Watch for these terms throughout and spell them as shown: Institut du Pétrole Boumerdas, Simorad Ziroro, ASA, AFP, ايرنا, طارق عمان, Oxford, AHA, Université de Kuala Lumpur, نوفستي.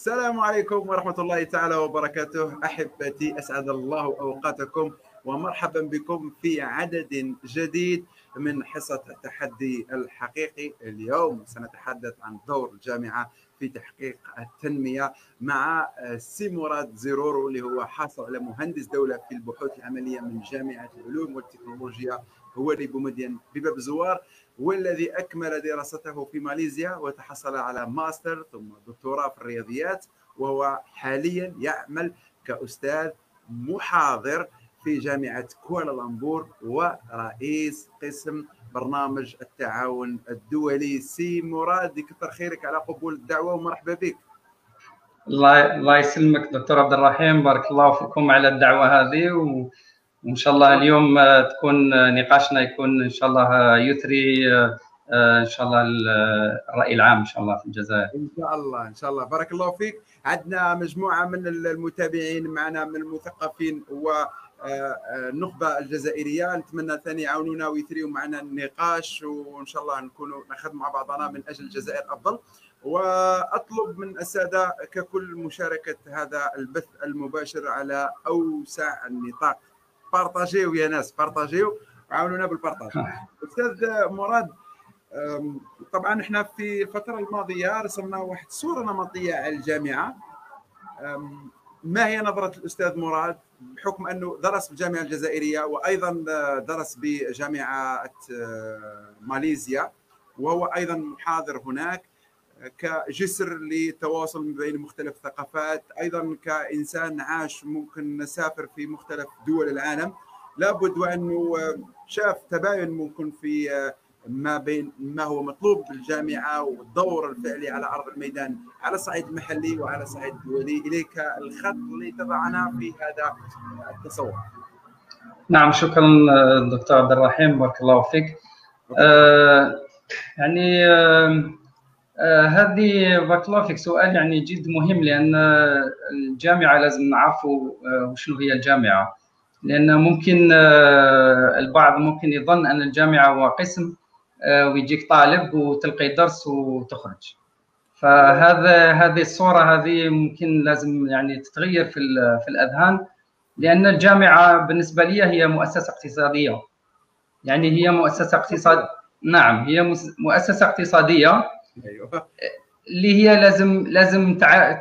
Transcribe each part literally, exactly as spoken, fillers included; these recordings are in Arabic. السلام عليكم ورحمة الله تعالى وبركاته. أحبتي، أسعد الله أوقاتكم ومرحبا بكم في عدد جديد من حصة التحدي الحقيقي. اليوم سنتحدث عن دور الجامعة في تحقيق التنمية مع سيموراد زيرورو اللي هو حاصل على مهندس دولة في البحوث العملية من جامعة العلوم والتكنولوجيا هواري بومدين بباب الزوار، والذي أكمل دراسته في ماليزيا وتحصل على ماستر ثم دكتوراه في الرياضيات، وهو حاليا يعمل كأستاذ محاضر في جامعة كوالالمبور ورئيس قسم برنامج التعاون الدولي. سي مراد، كثر خيرك على قبول الدعوة ومرحبا بك. الله الله يسلمك دكتور عبد الرحيم، بارك الله فيكم على الدعوة هذه، وإن شاء الله اليوم تكون نقاشنا يكون إن شاء الله يثري إن شاء الله الرأي العام إن شاء الله في الجزائر. إن شاء الله إن شاء الله، بارك الله فيك. عندنا مجموعة من المتابعين معنا من المثقفين و النخبه الجزائريه، نتمنى ثاني يعاونونا ويثريوا معنا النقاش، وان شاء الله نكونوا نخدم مع بعضنا من اجل الجزائر افضل. واطلب من الساده ككل مشاركه هذا البث المباشر على اوسع النطاق. بارطاجيو يا ناس، بارطاجيو وعاونونا بالبارطاج. استاذ مراد، طبعا احنا في الفتره الماضيه رسمنا واحد الصوره نمطيه على الجامعه. ما هي نظره الاستاذ مراد بحكم انه درس بالجامعه الجزائريه وايضا درس بجامعه ماليزيا وهو ايضا محاضر هناك، كجسر للتواصل ما بين مختلف الثقافات، ايضا كانسان عاش ممكن سافر في مختلف دول العالم، لابد وانه شاف تباين ممكن في ما بين ما هو مطلوب بالجامعه والدور الفعلي على ارض الميدان على الصعيد المحلي وعلى الصعيد الدولي. اليك الخط اللي تضعنا في هذا التصور. نعم، شكرا دكتور عبد الرحيم، بارك الله فيك. آه يعني آه آه هذه بارك الله فيك سؤال يعني جد مهم، لان الجامعه لازم نعرفوا شنو هي الجامعه، لان ممكن آه البعض ممكن يظن ان الجامعه هو قسم ويجيك طالب وتلقي درس وتخرج. فهذا هذه الصوره هذه ممكن لازم يعني تتغير في في الاذهان، لان الجامعه بالنسبه لي هي مؤسسه اقتصاديه. يعني هي مؤسسه اقتصاد نعم هي مؤسسه اقتصاديه اللي هي لازم لازم تع...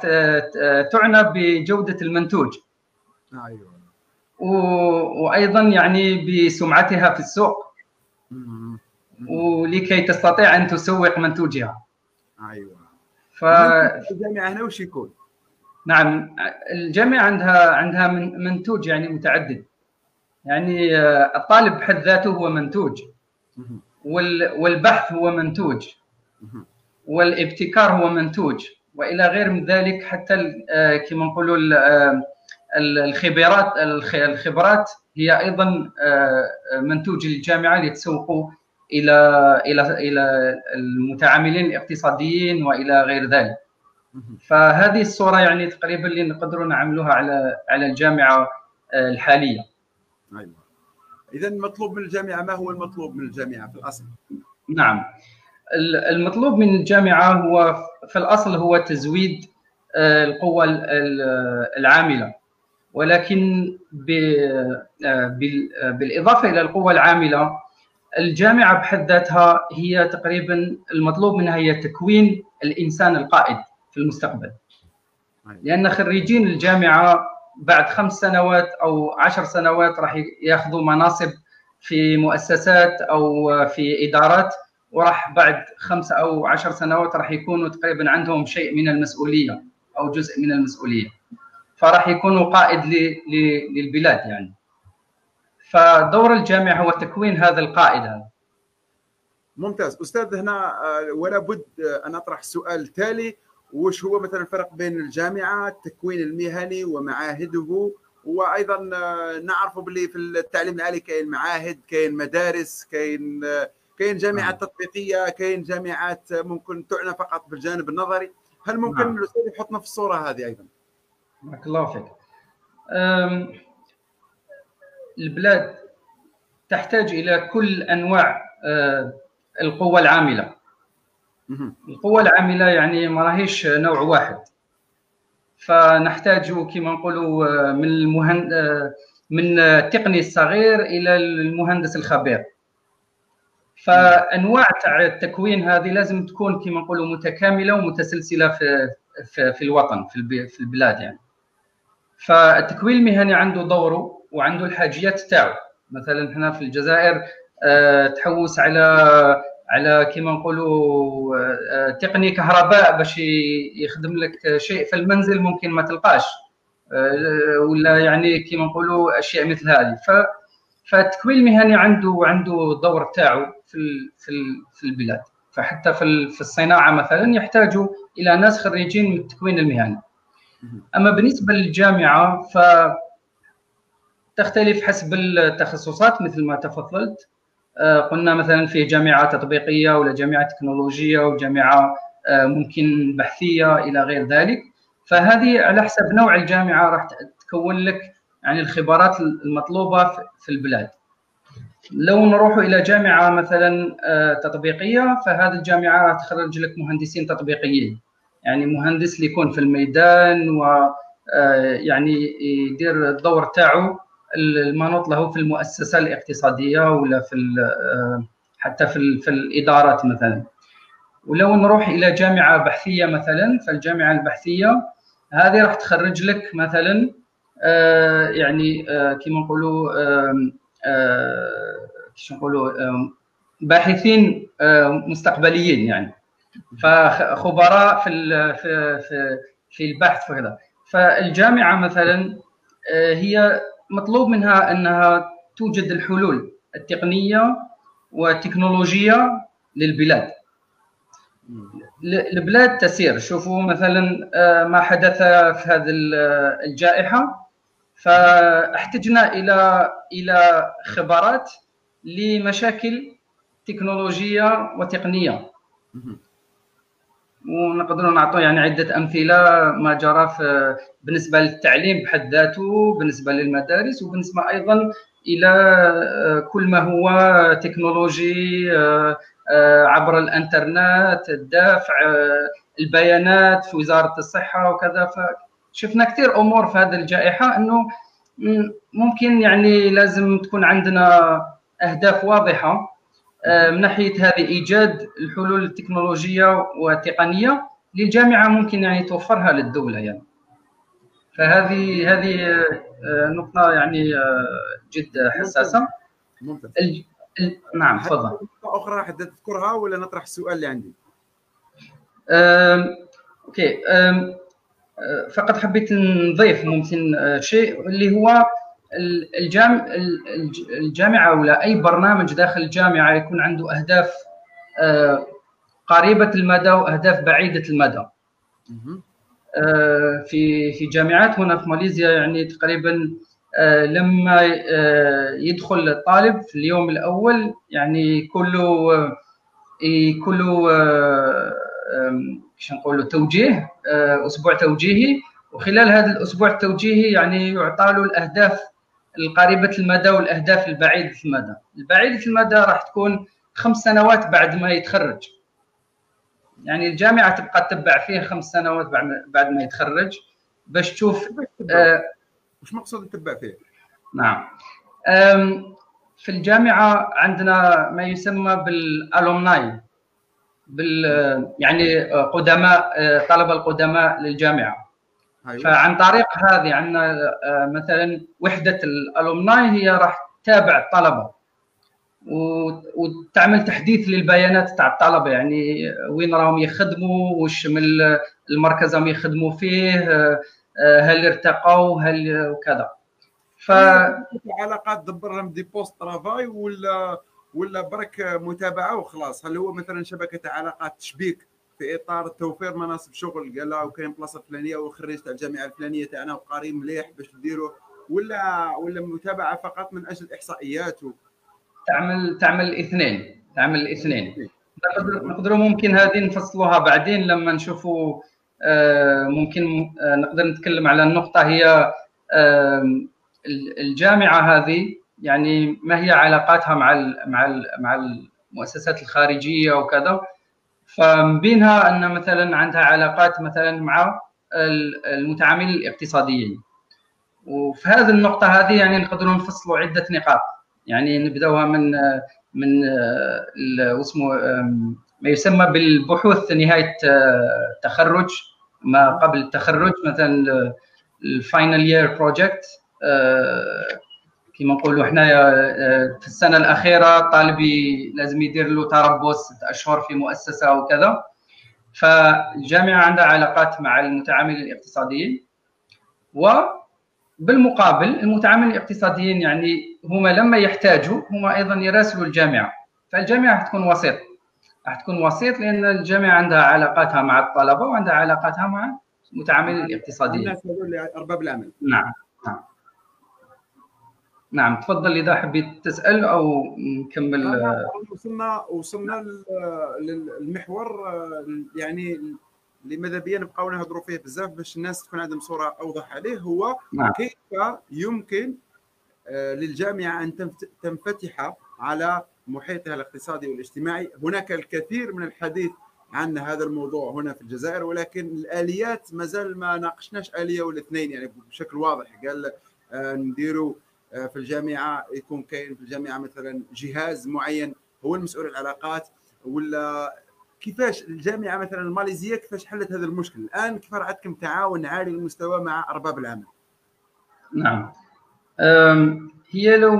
تعنى بجوده المنتوج، ايوه، و... وايضا يعني بسمعتها في السوق، ولكي تستطيع ان تسوق منتوجها. ايوه. ف الجامعه هنا وش يكون؟ نعم، الجامعه عندها عندها منتوج يعني متعدد. يعني الطالب بحد ذاته هو منتوج. والبحث هو منتوج. والابتكار هو منتوج، والى غير من ذلك. حتى كما نقولوا الخبرات الخبرات هي ايضا منتوج للجامعه لتسوقوا الى الى الى المتعاملين الاقتصاديين والى غير ذلك. فهذه الصوره يعني تقريبا اللي نقدروا نعملوها على على الجامعه الحاليه. ايوه. اذا المطلوب من الجامعه، ما هو المطلوب من الجامعه في الاصل؟ نعم. المطلوب من الجامعه هو في الاصل هو تزويد القوه العامله، ولكن بالاضافه الى القوه العامله الجامعة بحد ذاتها هي تقريبا المطلوب منها هي تكوين الإنسان القائد في المستقبل. لأن خريجين الجامعة بعد خمس سنوات أو عشر سنوات راح ياخذوا مناصب في مؤسسات أو في إدارات، وراح بعد خمس أو عشر سنوات راح يكونوا تقريبا عندهم شيء من المسؤولية أو جزء من المسؤولية، فراح يكونوا قائد للبلاد يعني. فدور الجامعه هو تكوين هذا القائد. ممتاز استاذ، هنا ولا بد ان اطرح السؤال التالي، وش هو مثلا الفرق بين الجامعه التكوين المهني ومعاهده؟ وايضا نعرفوا باللي في التعليم العالي كاين معاهد، كاين مدارس، كاين كاين جامعات تطبيقيه، كاين جامعات ممكن تعنى فقط بالجانب النظري. هل ممكن نعم. الاستاذ يحطنا في الصوره هذه ايضا؟ بارك الله فيك. البلاد تحتاج إلى كل أنواع القوة العاملة. القوة العاملة يعني ما راهيش نوع واحد. فنحتاج كما نقولوا من المهند من التقني الصغير الى المهندس الخبير. فانواع تاع التكوين هذه لازم تكون كما نقولوا متكامله ومتسلسله في في, في الوطن في, في البلاد يعني. فالتكوين المهني عنده دوره وعنده الحاجيات تاعو. مثلا هنا في الجزائر تحوس على على كما نقولوا تقني كهرباء باش يخدم لك شيء في المنزل ممكن ما تلقاش، ولا يعني كما نقولوا اشياء مثل هذه. فالتكوين المهني عنده عنده الدور تاعو في في البلاد. فحتى في في الصناعه مثلا يحتاجوا الى ناس خريجين من التكوين المهني. اما بالنسبه للجامعه ف تختلف حسب التخصصات مثل ما تفضلت. قلنا مثلا في جامعه تطبيقيه ولا جامعه تكنولوجيه وجامعه ممكن بحثيه الى غير ذلك. فهذه على حسب نوع الجامعه راح تكون لك يعني الخبرات المطلوبه في البلاد. لو نروح الى جامعه مثلا تطبيقيه فهذه الجامعه راح تخرج لك مهندسين تطبيقيين، يعني مهندس اللي يكون في الميدان و يعني يدير الدور تاعو المنوط له في المؤسسه الاقتصاديه ولا في حتى في في الادارات مثلا. ولو نروح الى جامعه بحثيه مثلا فالجامعه البحثيه هذه راح تخرج لك مثلا يعني كما نقولوا كيش نقولوا باحثين مستقبليين يعني، فخبراء في في في البحث وكذا. فالجامعه مثلا هي مطلوب منها انها توجد الحلول التقنيه والتكنولوجيه للبلاد. البلاد تسير. شوفوا مثلا ما حدث في هذه الجائحه، فاحتجنا الى الى خبرات لمشاكل تكنولوجيه وتقنيه. ونقدروا نعطوا يعني عده امثله ما جرى بالنسبه للتعليم بحد ذاته، بالنسبه للمدارس، وبالنسبه ايضا الى كل ما هو تكنولوجي عبر الانترنت، الدفع، البيانات في وزاره الصحه وكذا. فشفنا كثير امور في هذه الجائحه انه ممكن يعني لازم تكون عندنا اهداف واضحه من ناحيه هذه ايجاد الحلول التكنولوجيه والتقنيه للجامعه ممكن يعني توفرها للدوله يعني. فهذه هذه نقطه يعني جد حساسه. ممتاز. ال... ال... نعم تفضل. نقطه اخرى راح تذكرها ولا نطرح السؤال اللي عندي؟ أم... اوكي أم... فقط حبيت نضيف ممكن شيء اللي هو الجام... الجامعة ولا أي برنامج داخل الجامعة يكون عنده أهداف قريبة المدى وأهداف بعيدة المدى. في في جامعات هنا في ماليزيا يعني تقريبا لما يدخل الطالب في اليوم الأول يعني كله كله كيش نقولوا توجيه، أسبوع توجيهي، وخلال هذا الأسبوع التوجيهي يعني يعطى له الأهداف القريبة المدى والأهداف البعيدة المدى. البعيدة المدى راح تكون خمس سنوات بعد ما يتخرج. يعني الجامعة تبقى تتبع فيه خمس سنوات بعد ما يتخرج باش تشوف آه وش مقصود تتبع فيه؟ نعم. في الجامعة عندنا ما يسمى بالألومناي، بال يعني قدماء، طلبة القدماء للجامعة. فعن طريق هذه عندنا مثلا وحده الالومناي هي راح تتابع الطلبه وتعمل تحديث للبيانات تاع الطلبه، يعني وين راهم يخدموا، واش من المركز راهم يخدموا فيه، هل ارتقوا، هل وكذا. ف العلاقات دبر لهم دي بوست ترافاي ولا ولا برك متابعه وخلاص؟ هل هو مثلا شبكه علاقات تشبيك في اطار توفير مناصب شغل، قال له وكاين بلاصه فلانيه وخريج تاع الجامعه الفلانيه تاعنا وقاري مليح باش نديرو، ولا ولا متابعه فقط من اجل احصائيات؟ و... تعمل تعمل الاثنين تعمل الاثنين نقدروا ممكن هذه نفصلوها بعدين لما نشوفوا آه ممكن آه نقدر نتكلم على النقطه هي آه الجامعه هذه يعني ما هي علاقاتها مع ال مع ال مع المؤسسات الخارجيه وكذا. فمن بينها ان مثلا عندها علاقات مثلا مع المتعاملين الاقتصاديين. وفي هذه النقطة هذه يعني نقدروا نفصلوا عدة نقاط، يعني نبدأها من من اسمه ما يسمى بالبحوث نهاية التخرج، ما قبل التخرج، مثلا الفاينل يير بروجكت كما نقولوا حنايا في السنة الأخيرة الطالب لازم يدير له تربص ست أشهر في مؤسسة وكذا. فالجامعة عندها علاقات مع المتعاملين الاقتصاديين، وبالمقابل المتعاملين الاقتصاديين يعني هما لما يحتاجوا هما أيضا يراسلوا الجامعة، فالجامعة راح تكون وسيط، راح تكون وسيط لأن الجامعة عندها علاقاتها مع الطلبة وعندها علاقاتها مع المتعاملين الاقتصاديين. الناس هذول أرباب العمل. نعم نعم. نعم تفضل اذا حبيت تسال او نكمل. وصلنا وصلنا للمحور يعني اللي ماذا بيا نبقاو نهضروا فيه بزاف باش الناس تكون عندهم صوره اوضح عليه، هو نعم. كيف يمكن للجامعه ان تنفتح على محيطها الاقتصادي والاجتماعي. هناك الكثير من الحديث عن هذا الموضوع هنا في الجزائر، ولكن الاليات مازال ما ناقشناش اليه ولا اثنين يعني بشكل واضح. قال نديروا في الجامعه، يكون كاين في الجامعه مثلا جهاز معين هو المسؤول عن العلاقات، ولا كيفاش الجامعه مثلا الماليزيه كيفاش حلت هذا المشكل الان؟ كيف عندكم تعاون عالي المستوى مع ارباب العمل؟ نعم، هي لو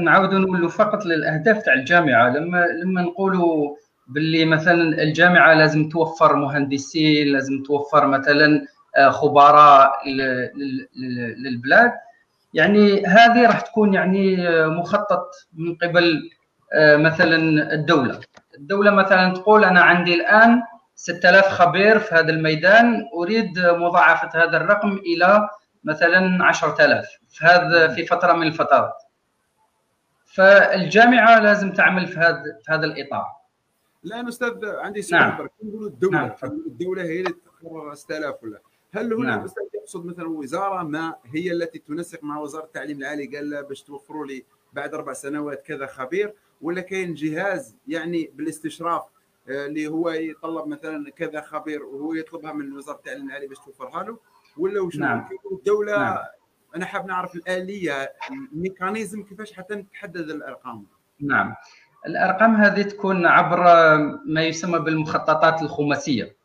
نعاودوا نولوا فقط للاهداف تاع الجامعه، لما لما نقولوا باللي مثلا الجامعه لازم توفر مهندسين، لازم توفر مثلا خبراء للبلاد، يعني هذه راح تكون يعني مخطط من قبل مثلا الدولة. الدولة مثلا تقول أنا عندي الآن ستة آلاف خبير في هذا الميدان، أريد مضاعفة هذا الرقم إلى مثلا عشرة آلاف في هذا في فترة من الفترات. فالجامعة لازم تعمل في هذا في هذا الإطار. لا أستاذ عندي سؤال. نعم. الدولة نعم. الدولة هي اللي تقرر ستة آلاف ولا؟ هل هنا نعم. يقصد مثلا وزاره ما هي التي تنسق مع وزاره التعليم العالي قال لها باش توفروا لي بعد اربع سنوات كذا خبير، ولا كاين جهاز يعني بالاستشراف اللي هو يطلب مثلا كذا خبير وهو يطلبها من وزاره التعليم العالي باش توفرها له، ولا وشنو نعم. الدوله نعم. انا حاب نعرف الاليه الميكانيزم كيفاش حتى نتحدد الارقام. نعم، الارقام هذه تكون عبر ما يسمى بالمخططات الخماسيه.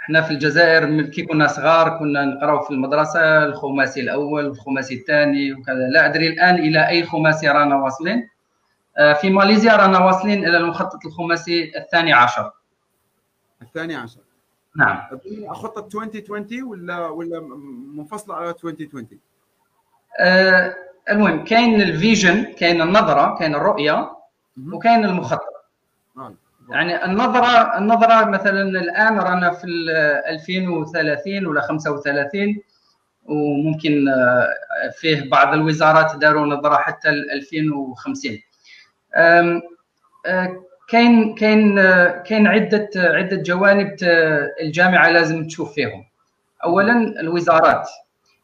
احنا في الجزائر كي كنا صغار كنا نقراو في المدرسه الخماسي الاول والخماسي الثاني وكذا، لا ادري الان الى اي خماسي رانا واصلين. في ماليزيا رانا واصلين الى المخطط الخماسي الثاني عشر. الثاني عشر نعم. خطه ألفين وعشرين ولا ولا منفصله على ألفين وعشرين؟ أه المهم كاين الفيجن، كاين النظره، كاين الرؤيه، وكاين المخطط. نعم. يعني النظرة النظرة مثلا الآن رانا في ألفين وثلاثين ولا خمسة وثلاثين، وممكن فيه بعض الوزارات داروا نظرة حتى ألفين وخمسين. كاين كاين كاين عدة عدة جوانب الجامعة لازم تشوف فيهم. أولا الوزارات،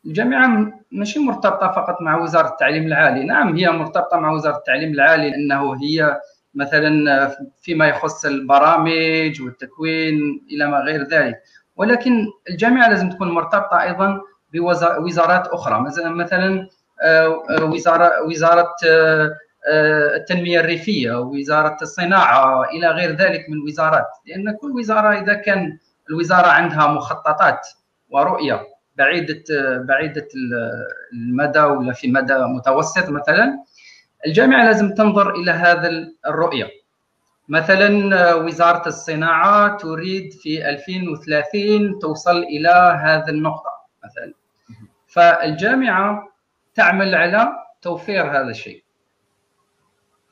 الجامعة ماشي مرتبطة فقط مع وزارة التعليم العالي، نعم هي مرتبطة مع وزارة التعليم العالي لأنه هي مثلا فيما يخص البرامج والتكوين الى ما غير ذلك، ولكن الجامعه لازم تكون مرتبطه ايضا بوزارات اخرى، مثلا وزاره وزاره التنميه الريفيه، وزاره الصناعه الى غير ذلك من وزارات، لان كل وزاره اذا كان الوزاره عندها مخططات ورؤيه بعيده بعيده المدى ولا في مدى متوسط مثلا، الجامعة لازم تنظر إلى هذا الرؤية. مثلا وزارة الصناعة تريد في ألفين وثلاثين توصل إلى هذه النقطة مثلا، فالجامعة تعمل على توفير هذا الشيء.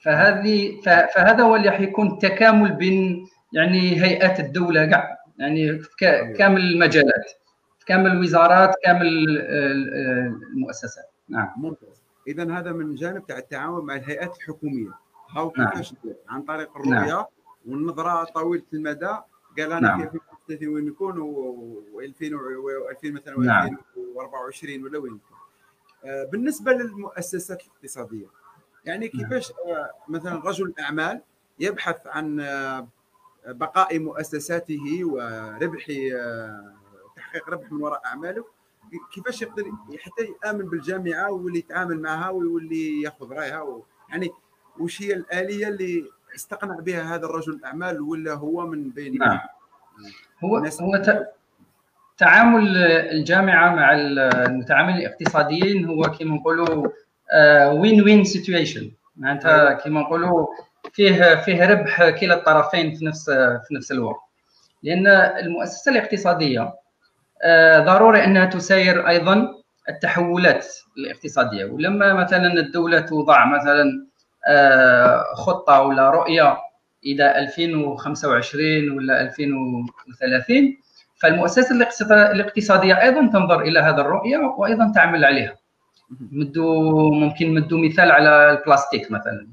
فهذه فهذا هو اللي حيكون التكامل بين يعني هيئات الدولة كاع، يعني كامل المجالات، كامل الوزارات، كامل المؤسسات. نعم ممتاز. اذا هذا من جانب تاع التعاون مع الهيئات الحكوميه، هاو كيفاش عن طريق الرؤيه والنظره طويله المدى. قال انا كيف ثلاثين وين نكون و2000 مثلا و2024 ولا وين. بالنسبه للمؤسسات الاقتصاديه يعني كيفاش مثلا رجل اعمال يبحث عن بقاء مؤسساته وربح يحقق ربح من وراء اعماله، كيفاش يقدر حتى يامن بالجامعه ويولي يتعامل معها ويولي ياخذ رايها و... يعني واش هي الاليه اللي استقنع بها هذا الرجل الاعمال ولا هو من بين نعم. هو هو ت... تعامل الجامعه مع المتعاملين الاقتصاديين هو كما نقولوا وين وين سيتويشن، معناتها كما نقولوا فيه فيه ربح كلا الطرفين في نفس في نفس الوقت، لان المؤسسه الاقتصاديه ضروري انها تساير ايضا التحولات الاقتصاديه، ولما مثلا الدوله توضع مثلا خطه ولا رؤيه الى ألفين وخمسة وعشرين ولا ألفين وثلاثين، فالمؤسسه الاقتصاديه ايضا تنظر الى هذه الرؤيه وايضا تعمل عليها. مدو ممكن مدو مثال على البلاستيك مثلا.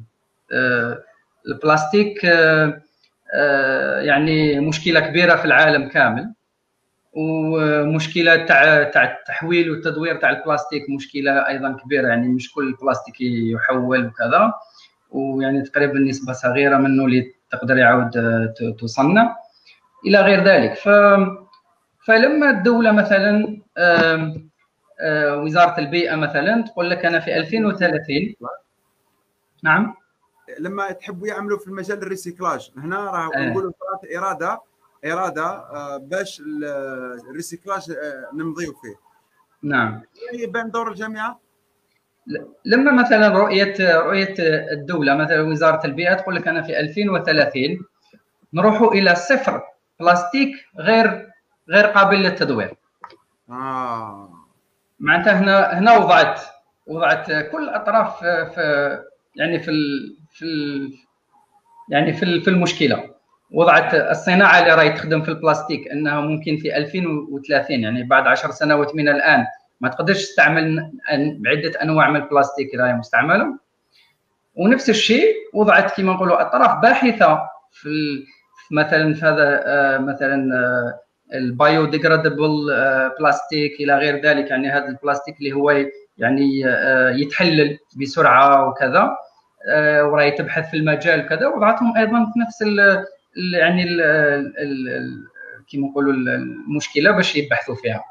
البلاستيك يعني مشكله كبيره في العالم كامل، ومشكله تاع تاع التحويل والتدوير تاع البلاستيك مشكله ايضا كبيره، يعني مش كل البلاستيك يحول وكذا، ويعني تقريبا نسبه صغيره منه اللي تقدر يعاود تصنع الى غير ذلك. ف فلما الدوله مثلا وزاره البيئه مثلا تقول لك انا في ألفين وثلاثين نعم لما تحبوا يعملوا في المجال الريسيكلاج، هنا راه نقولوا صارت اراده اراده باش الريسيكلاج نمضيو فيه. نعم. يبان دور الجامعه لما مثلا رؤيه رؤيه الدوله مثلا وزاره البيئه تقول لك انا في ألفين وثلاثين نروحوا الى صفر بلاستيك غير غير قابل للتدوير. اه معناتها هنا هنا وضعت وضعت كل الاطراف في يعني في ال في ال يعني في في المشكله، وضعت الصناعه اللي راهي تخدم في البلاستيك انها ممكن في ألفين وثلاثين يعني بعد عشر سنوات من الان ما تقدرش تستعمل عده انواع من البلاستيك راهي مستعمله، ونفس الشيء وضعت كما نقولوا اطراف باحثه في مثلا في هذا مثلا البايو ديغرادبل بلاستيك الى غير ذلك، يعني هذا البلاستيك اللي هو يعني يتحلل بسرعه وكذا وراهي تبحث في المجال وكذا، وضعتهم ايضا في نفس ال يعني كيما نقولوا المشكله باش يبحثوا فيها.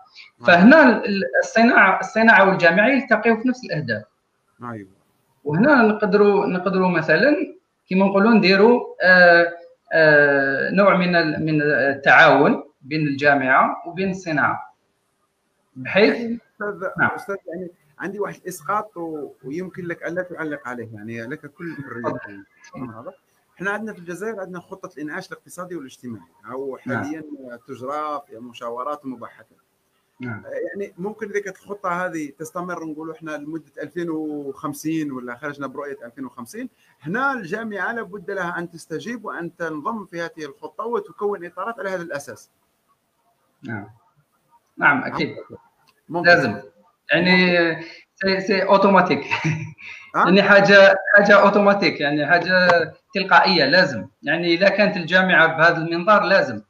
فهنا الصناعه الصناعه والجامعه يلتقيوا في نفس الاهداف. ايوه. وهنا نقدروا نقدروا مثلا كيما نقولوا نديروا نوع من من التعاون بين الجامعه وبين الصناعه. بحيث نعم. استاذ يعني عندي واحد الاسقاط ويمكن لك الا تعلق عليه، يعني لك كل الحريه. هذا احنا عندنا في الجزائر عندنا خطه الانعاش الاقتصادي والاجتماعي او حاليا نعم. تجرى في مشاورات ومباحثات. نعم. يعني ممكن ذيك الخطه هذه تستمر نقولوا احنا لمده ألفين وخمسين ولا خرجنا برؤيه ألفين وخمسين، هنا الجامعه لابد لها ان تستجيب وان تنضم في هذه الخطه وتكون اطارات على هذا الاساس. نعم. نعم اكيد. ممكن. لازم. يعني سي سي اوتوماتيك يعني حاجه حاجه اوتوماتيك يعني حاجه تلقائيه، لازم يعني اذا كانت الجامعه بهذا المنظار لازم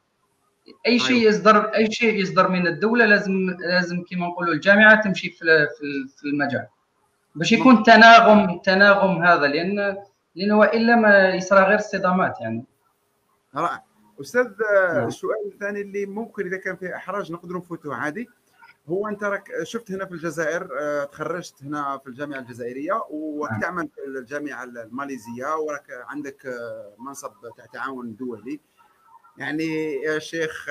اي شيء يصدر اي شيء يصدر من الدوله لازم لازم كما نقولوا الجامعه تمشي في في المجال باش يكون تناغم تناغم هذا، لان لانه والا ما يصرى غير الصدامات يعني. رائع استاذ. السؤال الثاني اللي ممكن اذا كان فيه احراج نقدروا نفوتوه عادي، هو انت راك شفت هنا في الجزائر تخرجت هنا في الجامعه الجزائريه وتعمل في الجامعه الماليزيه وراك عندك منصب تاع تعاون دولي، يعني يا شيخ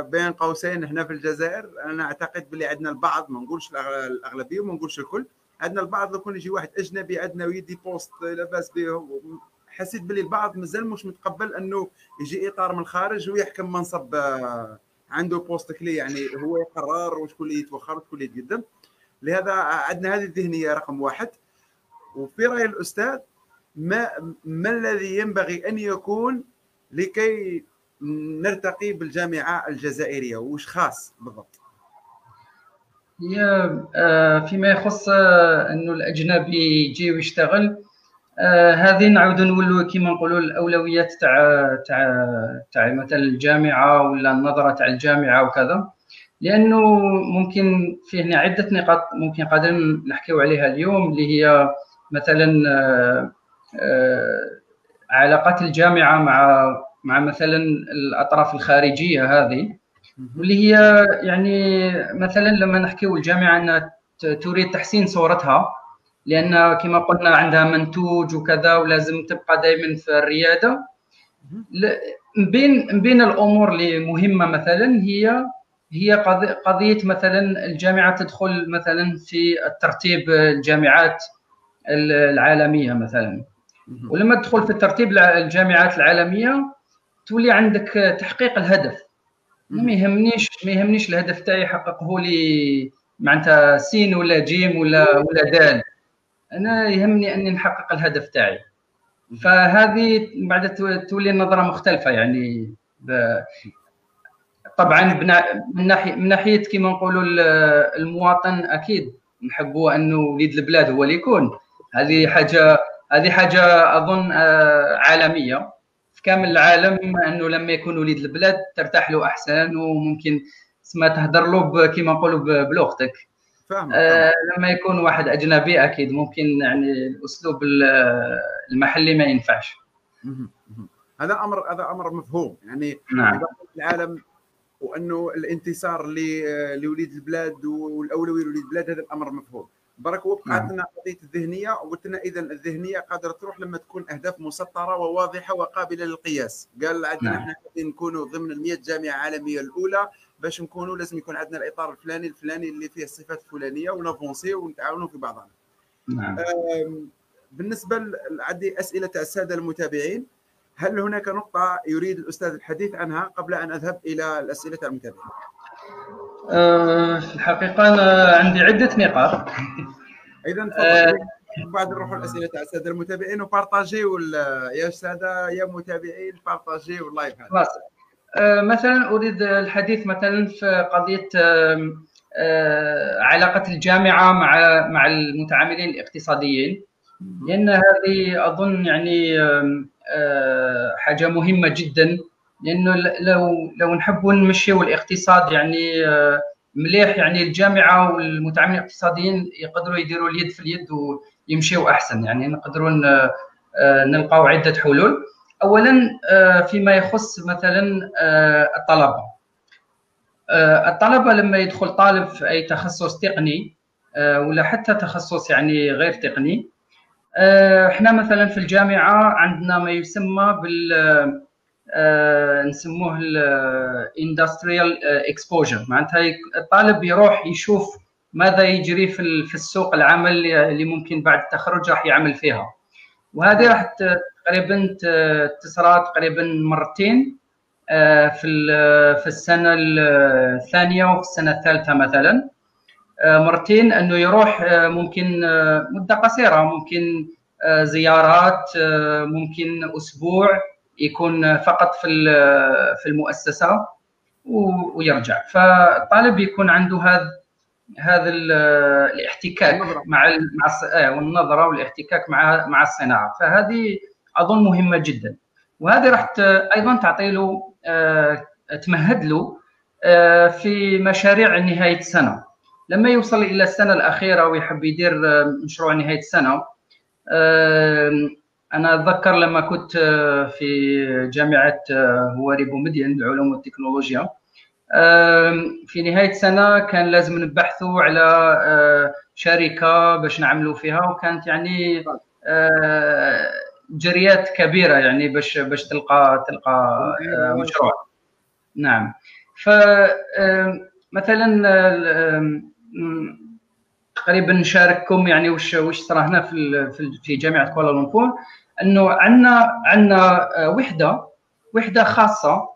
بين قوسين هنا في الجزائر انا اعتقد باللي عندنا البعض، ما نقولش الاغلبيه وما نقولش الكل، عندنا البعض لو كان يجي واحد اجنبي عندنا ويدي بوست لاباس به، حسيت باللي البعض مازال مش متقبل انه يجي اطار من الخارج ويحكم منصب عنده بوست كلي، يعني هو يقرر وشكون اللي يتوخر وشكون اللي يتقدم، لهذا عندنا هذه الذهنيه رقم واحد. وفي راي الاستاذ ما ما الذي ينبغي ان يكون لكي نرتقي بالجامعه الجزائريه، واش خاص بالضبط؟ هي فيما يخص انه الاجنبي يجي ويشتغل، هذه نعود نولوا كما نقولوا الاولويات تاع تاع تاع مثلا الجامعه ولا النظره تاع الجامعه وكذا، لانه ممكن فيه عده نقاط ممكن قادرين نحكيو عليها اليوم، اللي هي مثلا علاقات الجامعه مع مع مثلا الاطراف الخارجيه هذه، واللي هي يعني مثلا لما نحكيو الجامعه انها تريد تحسين صورتها، لان كما قلنا عندها منتوج وكذا ولازم تبقى دائما في الرياده. بين بين الامور اللي مهمه مثلا هي هي قضيه مثلا الجامعه تدخل مثلا في الترتيب الجامعات العالميه مثلا، ولما تدخل في ترتيب الجامعات العالميه تولي عندك تحقيق الهدف. ما يهمنيش ما يهمنيش الهدف تاعي يحققه لي معناتها سين ولا جيم ولا ولا دال، انا يهمني اني نحقق الهدف تاعي. فهذه بعد تولي النظره مختلفه يعني. طبعا من ناحيه من ناحيه كما نقولوا المواطن اكيد نحبوا انه وليد البلاد هو اللي يكون، هذه حاجه هذه حاجه اظن عالميه في كامل العالم، انه لما يكون وليد البلاد ترتاح له احسن وممكن ما تهدر له كما نقولوا بلغتك. فهم. آه لما يكون واحد اجنبي اكيد ممكن يعني الاسلوب المحلي ما ينفعش. هذا امر هذا امر مفهوم يعني. نعم. العالم وانه الانتصار لوليد البلاد والاولويه لوليد البلاد، هذا الامر مفهوم. برك وبقات لنا قضيه الذهنيه، وقلت لنا اذا الذهنيه قادره تروح لما تكون اهداف مسطره وواضحه وقابله للقياس. قال عندنا نعم. احنا نكونوا ضمن المية جامعه عالميه الاولى، باش نكونوا لازم يكون عندنا الاطار الفلاني الفلاني اللي فيه الصفات الفلانيه ونافونسي ونتعاونوا في بعضنا. نعم. بالنسبه لعندي اسئله تاع الساده المتابعين، هل هناك نقطه يريد الاستاذ الحديث عنها قبل ان اذهب الى الاسئله تاع المتابعين؟ أه الحقيقه انا عندي عده نقاط. اذا تفضل بعد نروحوا الاسئله تاع الساده المتابعين، وبارطاجيو يا ساده يا متابعين، بارطاجيو اللايف هذا. مثلا اريد الحديث مثلا في قضيه علاقه الجامعه مع مع المتعاملين الاقتصاديين، لان هذه اظن يعني حاجه مهمه جدا، لانه لو لو نحبوا نمشيو الاقتصاد يعني مليح، يعني الجامعه والمتعاملين الاقتصاديين يقدروا يديروا اليد في اليد ويمشيو احسن، يعني نقدروا نلقاو عده حلول. اولا فيما يخص مثلا الطلبه الطلبه لما يدخل طالب في اي تخصص تقني ولا حتى تخصص يعني غير تقني، احنا مثلا في الجامعه عندنا ما يسمى بال نسموه الاندستريال اكسبوجر، معناتها الطالب يروح يشوف ماذا يجري في في السوق العمل اللي ممكن بعد التخرج راح يعمل فيها. وهذه راح تقريبا تصرى تقريبا مرتين في في السنه الثانيه وفي السنه الثالثه مثلا، مرتين انه يروح ممكن مده قصيره، ممكن زيارات، ممكن اسبوع يكون فقط في في المؤسسه ويرجع. فالطالب يكون عنده هذا هذا الاحتكاك مع مع والنظره والاحتكاك مع مع الصناعه، فهذه اظن مهمه جدا. وهذه راح ايضا تعطي له تمهد له في مشاريع نهايه السنه، لما يوصل الى السنه الاخيره ويحب يدير مشروع نهايه السنه. انا اتذكر لما كنت في جامعه هواري بومدين للعلوم والتكنولوجيا، في نهايه السنه كان لازم نبحثوا على شركه باش نعملوا فيها، وكانت يعني جريات كبيره يعني باش باش تلقى تلقى مشروع. نعم. ف مثلا تقريبا نشارككم يعني واش واش صرا هنا في في جامعه كوالالمبور، انه عندنا عندنا وحده وحده خاصه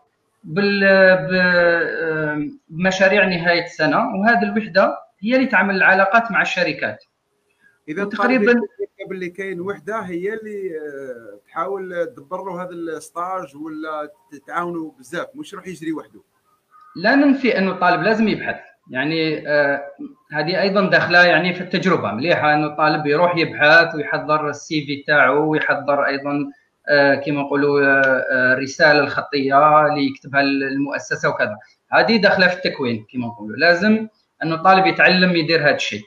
بمشاريع نهايه السنه، وهذه الوحده هي اللي تعمل العلاقات مع الشركات. اذا تقريبا اللي كاين وحده هي اللي تحاول تدبر له هذا الستاج ولا تعاونوا بزاف، مش راح يجري وحده. لا ننفي انه الطالب لازم يبحث يعني، آه هذه ايضا داخله يعني في التجربه مليحه، انه الطالب يروح يبحث ويحضر السي في تاعو، ويحضر ايضا آه كما نقولوا آه الرساله الخطيه اللي يكتبها المؤسسه وكذا، هذه داخله في التكوين كما نقولوا. لازم انه الطالب يتعلم يدير هذا الشيء،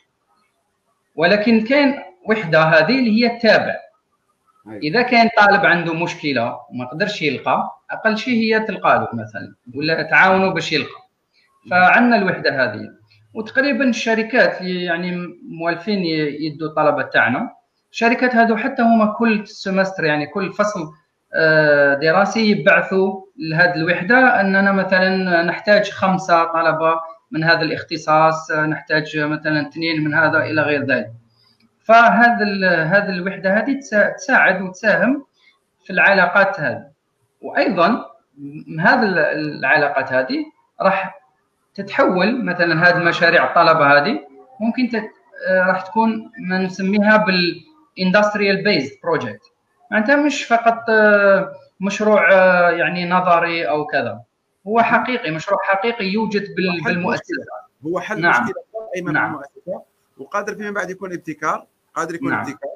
ولكن كاين وحده هذه اللي هي التابع. اذا كان طالب عنده مشكله وما قدرش يلقى، اقل شيء هي تلقى له مثلا ولا تعاونه باش يلقى. فعندنا الوحده هذه، وتقريبا الشركات اللي يعني موالفين يدوا الطلبه تاعنا، الشركات هذو حتى هما كل سمستر يعني كل فصل دراسي يبعثوا لهذه الوحده اننا مثلا نحتاج خمسه طلبه من هذا الاختصاص، نحتاج مثلا اثنين من هذا الى غير ذلك. فهذا هذه الوحده هذه تساعد وتساهم في العلاقات هذه، وايضا هذه العلاقات هذه راح تتحول مثلا هذه مشاريع الطلبه هذه ممكن تت... راح تكون ما نسميها بالاندستريال بيزد بروجكت، معناتها مش فقط مشروع يعني نظري او كذا، هو حقيقي، مشروع حقيقي يوجد بال... بالمؤسسه، هو حل نعم. مشكله قائمه نعم. بالمؤسسه، وقادر فيما بعد يكون ابتكار، قادر يكون نعم. ابتكار،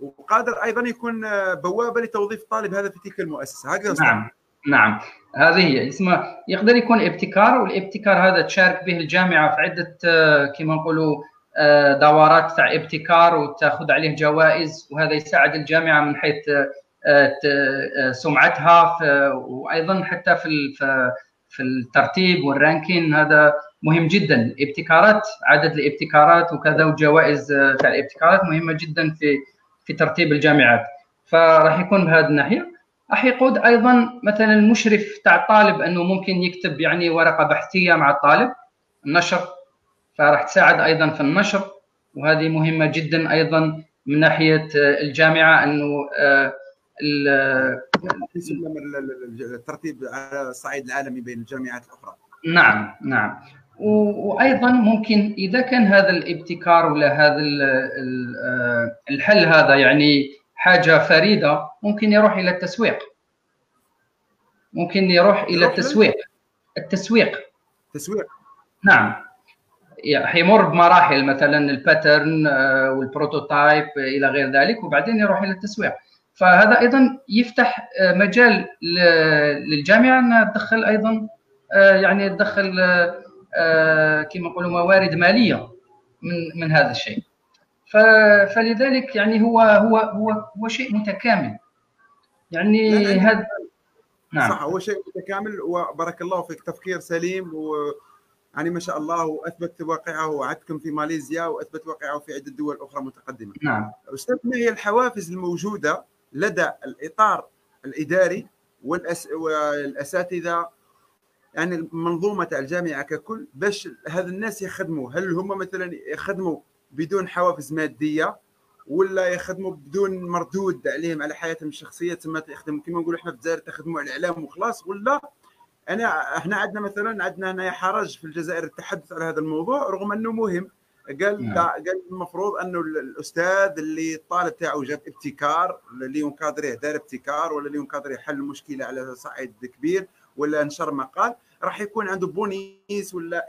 وقادر ايضا يكون بوابه لتوظيف الطالب هذا في تلك المؤسسه، هكذا نعم نعم هذه هي اسمها، يقدر يكون ابتكار، والابتكار هذا تشارك به الجامعه في عده كما نقولوا دورات تاع ابتكار وتاخذ عليه جوائز، وهذا يساعد الجامعه من حيث سمعتها وايضا حتى في في الترتيب والرانكين، هذا مهم جدا. ابتكارات، عدد الابتكارات وكذا وجوائز تاع الابتكارات مهمه جدا في في ترتيب الجامعات، فراح يكون بهذه الناحيه. راح يقود ايضا مثلا المشرف تاع الطالب انه ممكن يكتب يعني ورقه بحثيه مع الطالب، النشر، فراح تساعد ايضا في النشر، وهذه مهمه جدا ايضا من ناحيه الجامعه انه الترتيب على الصعيد العالمي بين الجامعات الاخرى. نعم نعم وايضا ممكن اذا كان هذا الابتكار ولا هذا الحل هذا يعني حاجه فريده، ممكن يروح الى التسويق، ممكن يروح الى التسويق التسويق تسويق نعم، يمر بمراحل مثلا الباترن والبروتوتايب الى غير ذلك، وبعدين يروح الى التسويق. فهذا ايضا يفتح مجال للجامعه انها تدخل ايضا يعني تدخل كما نقولوا موارد ماليه من من هذا الشيء، فلذلك يعني هو هو هو هو شيء متكامل يعني هذا نعم صح، هو شيء متكامل. وبارك الله فيك، تفكير سليم، و يعني ما شاء الله، واثبت واقعه عندكم في ماليزيا، واثبت واقعه في عده دول اخرى متقدمه. نعم استاذ، ما هي الحوافز الموجوده لدى الاطار الاداري والأس... والاساتذه يعني المنظومه تاع الجامعه ككل باش هذا الناس يخدموا؟ هل هم مثلا يخدموا بدون حوافز ماديه، ولا يخدموا بدون مردود عليهم على حياتهم الشخصيه، تما يخدموا كما نقولوا احنا في الجزائر تخدموا على الاعلام وخلاص؟ ولا انا احنا عندنا مثلا عندنا هنا حرج في الجزائر التحدث على هذا الموضوع رغم انه مهم، قال قال المفروض انه الاستاذ اللي الطالب تاعو جاب ابتكار اللي ينكادريه دار ابتكار، ولا اللي ينكادريه حل مشكله على صعيد كبير، ولا انشر مقال، راح يكون عنده بونيس. ولا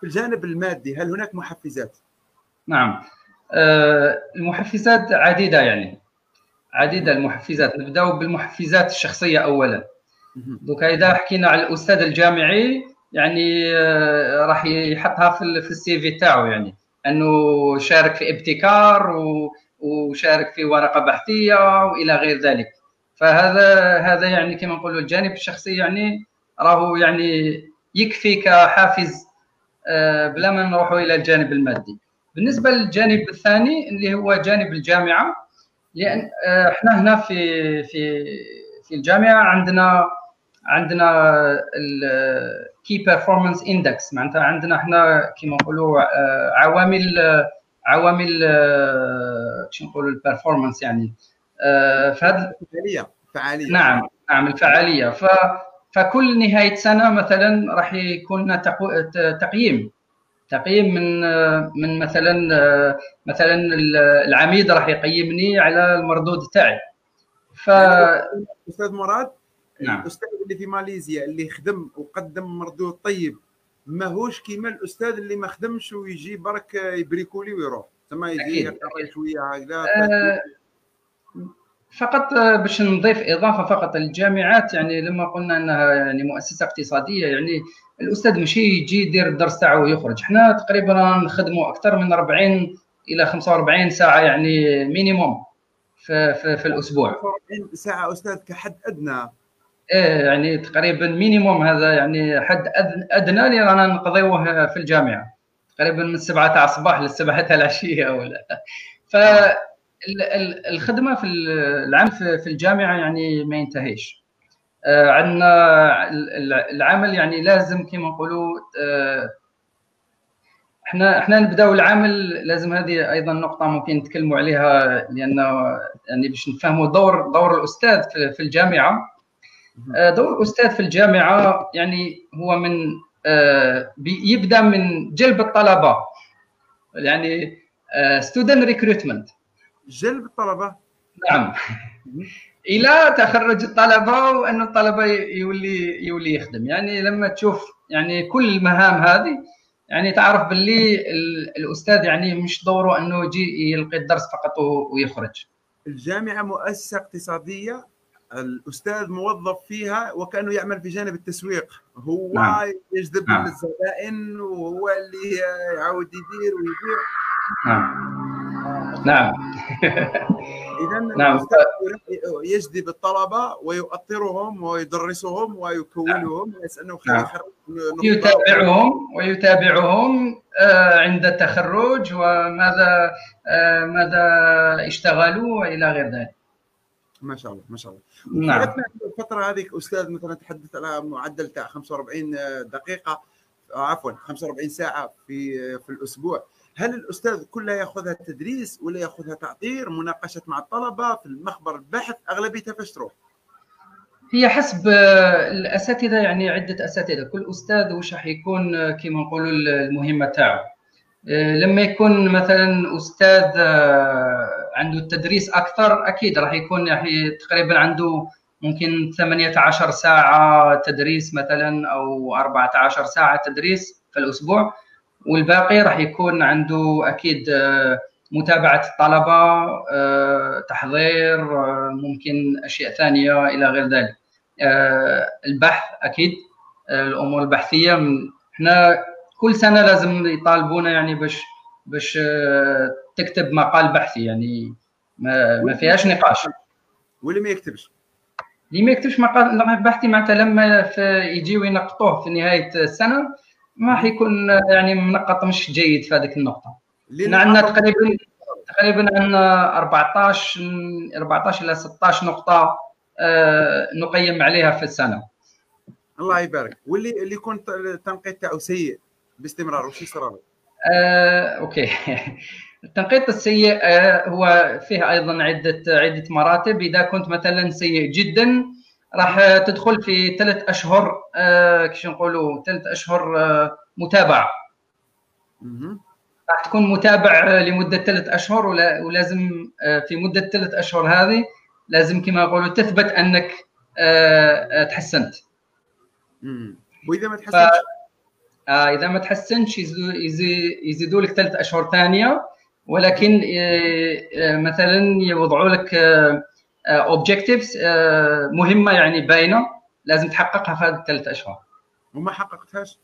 في الجانب المادي هل هناك محفزات؟ نعم أه المحفزات عديده، يعني عديده المحفزات. نبداو بالمحفزات الشخصيه اولا. دوكا اذا حكينا على الاستاذ الجامعي يعني أه راح يحطها في في السي في تاعو، يعني انه شارك في ابتكار وشارك في ورقه بحثيه والى غير ذلك. فهذا هذا يعني كما نقولوا الجانب الشخصي يعني راهو يعني يكفي كحافز أه بلا ما نروحوا الى الجانب المادي. بالنسبه للجانب الثاني اللي هو جانب الجامعه، لان احنا هنا في في في الجامعه عندنا عندنا الكي بيرفورمانس اندكس، معناتها عندنا احنا كما نقولوا عوامل عوامل كيش نقولوا البيرفورمانس يعني فهاد الفعاليه فعاليه نعم نعم الفعاليه. ف فكل نهايه سنه مثلا راح يكون لنا تقييم تقييم من من مثلا مثلا العميد راح يقيمني على المردود تاعي. ف استاذ مراد، نعم. الاستاذ اللي في ماليزيا اللي خدم وقدم مردود طيب ماهوش كيما الاستاذ اللي ما خدمش ويجي برك يبريكولي ويروح، تما يجي يقرا شويه هكذا. فقط باش نضيف اضافه فقط للجامعات، يعني لما قلنا انها يعني مؤسسه اقتصاديه، يعني الاستاذ ماشي يجي يدير الدرس تاعو ويخرج. حنا تقريبا نخدموا اكثر من أربعين الى خمسة وأربعين ساعه يعني مينيموم في, في, في الاسبوع. أربعين ساعه استاذ كحد ادنى ايه يعني تقريبا مينيموم هذا يعني حد ادنى اللي رانا نقضيوه في الجامعه تقريبا من السبعة تاع الصباح للسبعة تاع العشيه ولا. فالخدمه في العام في الجامعه يعني ما ينتهيش. عندنا العمل يعني لازم كيما نقولوا احنا احنا نبداو العمل. لازم هذه ايضا نقطه ممكن نتكلموا عليها لانه يعني باش نفهموا دور دور الاستاذ في الجامعه. دور الاستاذ في الجامعه يعني هو من يبدا من جلب الطلبه، يعني ستودنت ريكروتمنت، جلب الطلبه نعم الى تخرج الطلبه وان الطلبه يولي يولي يخدم. يعني لما تشوف يعني كل المهام هذه يعني تعرف باللي الاستاذ يعني مش دوره انه يجي يلقي الدرس فقط ويخرج. الجامعه مؤسسه اقتصاديه، الاستاذ موظف فيها وكانه يعمل في جانب التسويق، هو نعم. يجذب نعم. الزبائن وهو اللي يعاود يدير ويبيع. نعم نعم اذا نعم. يجذب الطلبه ويؤطرهم ويدرسهم ويكونهم لانه نعم. يتابعهم ويتابعهم عند التخرج وماذا ماذا اشتغلوا الى غير ذلك. ما شاء الله ما شاء الله. نعم. الفتره هذيك استاذ مثلا تحدث على معدل تاع خمسة وأربعين دقيقه عفوا خمسة وأربعين ساعه في في الاسبوع. هل الاستاذ كلها ياخذها تدريس ولا ياخذها تعطير، مناقشه مع الطلبه في المخبر البحث، اغلبيتها فاش تروح؟ هي حسب الاساتذه، يعني عده اساتذه، كل استاذ واش راح يكون كيما نقولوا المهمه تاعو. لما يكون مثلا استاذ عنده التدريس اكثر اكيد راح يكون تقريبا عنده ممكن ثمانية عشر ساعه تدريس مثلا او أربعة عشر ساعه تدريس في الاسبوع، والباقي راح يكون عنده اكيد متابعه الطلبه، تحضير، ممكن اشياء ثانيه الى غير ذلك، البحث اكيد، الامور البحثيه. احنا كل سنه لازم يطالبونا يعني باش باش تكتب مقال بحثي، يعني ما, ما فيهاش نقاش. واللي ما يكتبش اللي ما يكتبش مقال بحثي معناتها لما يجيو ينقطوه في نهايه السنه ما راح يكون يعني منقط مش جيد في هذيك النقطه. عندنا تقريبا تقريبا عندنا أربعة عشر أربعة عشر الى ستة عشر نقطه نقيم عليها في السنه. الله يبارك. واللي اللي يكون التنقيط تاعو سيء باستمرار وش يصرى له؟ آه، اوكي التنقيط السيء آه، هو فيه ايضا عده عده مراتب. اذا كنت مثلا سيء جدا راح تدخل في ثلاث اشهر آه، كيش نقولوا ثلاث اشهر آه، متابعه. راح تكون متابع لمده ثلاث اشهر ولازم آه، في مده ثلاث اشهر هذه لازم كما نقولوا تثبت انك آه، آه، تحسنت. امم واذا ما تحسنتش ف... آه اذا ما تحسنش يزيدوا لك ثلاث اشهر ثانيه، ولكن آه مثلا يوضعوا لك اوبجيكتيفز آه آه مهمه يعني باينه لازم تحققها في هذه الثلاث اشهر وما حققتهاش.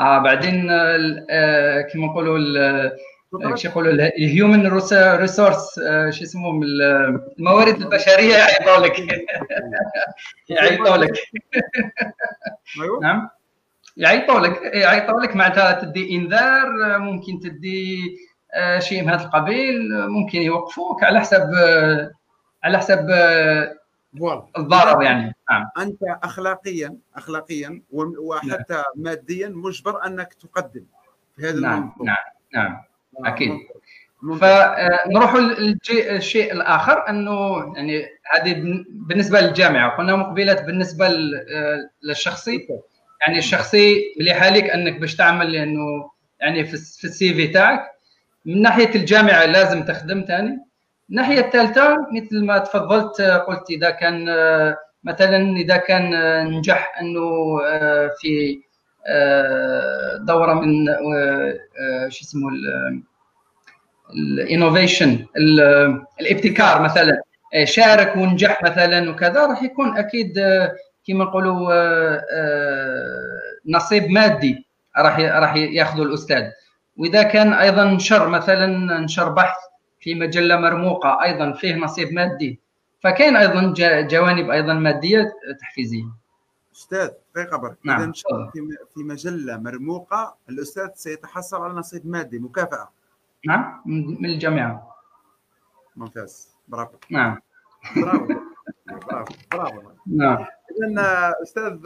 اه بعدين آه كما نقولوا كيش يقولوا الهيومن ريسورس آه شو يسموهم الموارد البشريه يعيطوا لك يعيطوا لك نعم يعيطوا لك يعيطوا لك معناتها تدي انذار، ممكن تدي شيء من هذا القبيل، ممكن يوقفوك على حسب على حسب الضرر يعني. نعم. انت اخلاقيا اخلاقيا وحتى نعم. ماديا مجبر انك تقدم في هذا نعم. الموضوع. نعم نعم نعم اكيد. فنروحوا للشيء الاخر انه يعني هذه بالنسبه للجامعه، قلنا مقبلات بالنسبه للشخصي. يعني الشخصي مليح عليك انك باش تعمل لانه يعني في السي في تاعك. من ناحيه الجامعه لازم تخدم ثاني. الناحيه الثالثه مثل ما تفضلت قلت اذا كان مثلا اذا كان نجح انه في دوره من شو اسمه الانوفيشن الابتكار مثلا، شارك ونجح مثلا وكذا، راح يكون اكيد كما نقولوا نصيب مادي راح راح ياخذه الاستاذ. واذا كان ايضا نشر مثلا نشر بحث في مجله مرموقه ايضا فيه نصيب مادي فكاين ايضا جوانب ايضا ماديه تحفيزيه. استاذ في خبر نعم. اذا ان شاء الله في مجله مرموقه الاستاذ سيتحصل على نصيب مادي مكافاه. نعم من الجامعه. ممتاز برافو. نعم برافو برافو برافو. نعم اذا استاذ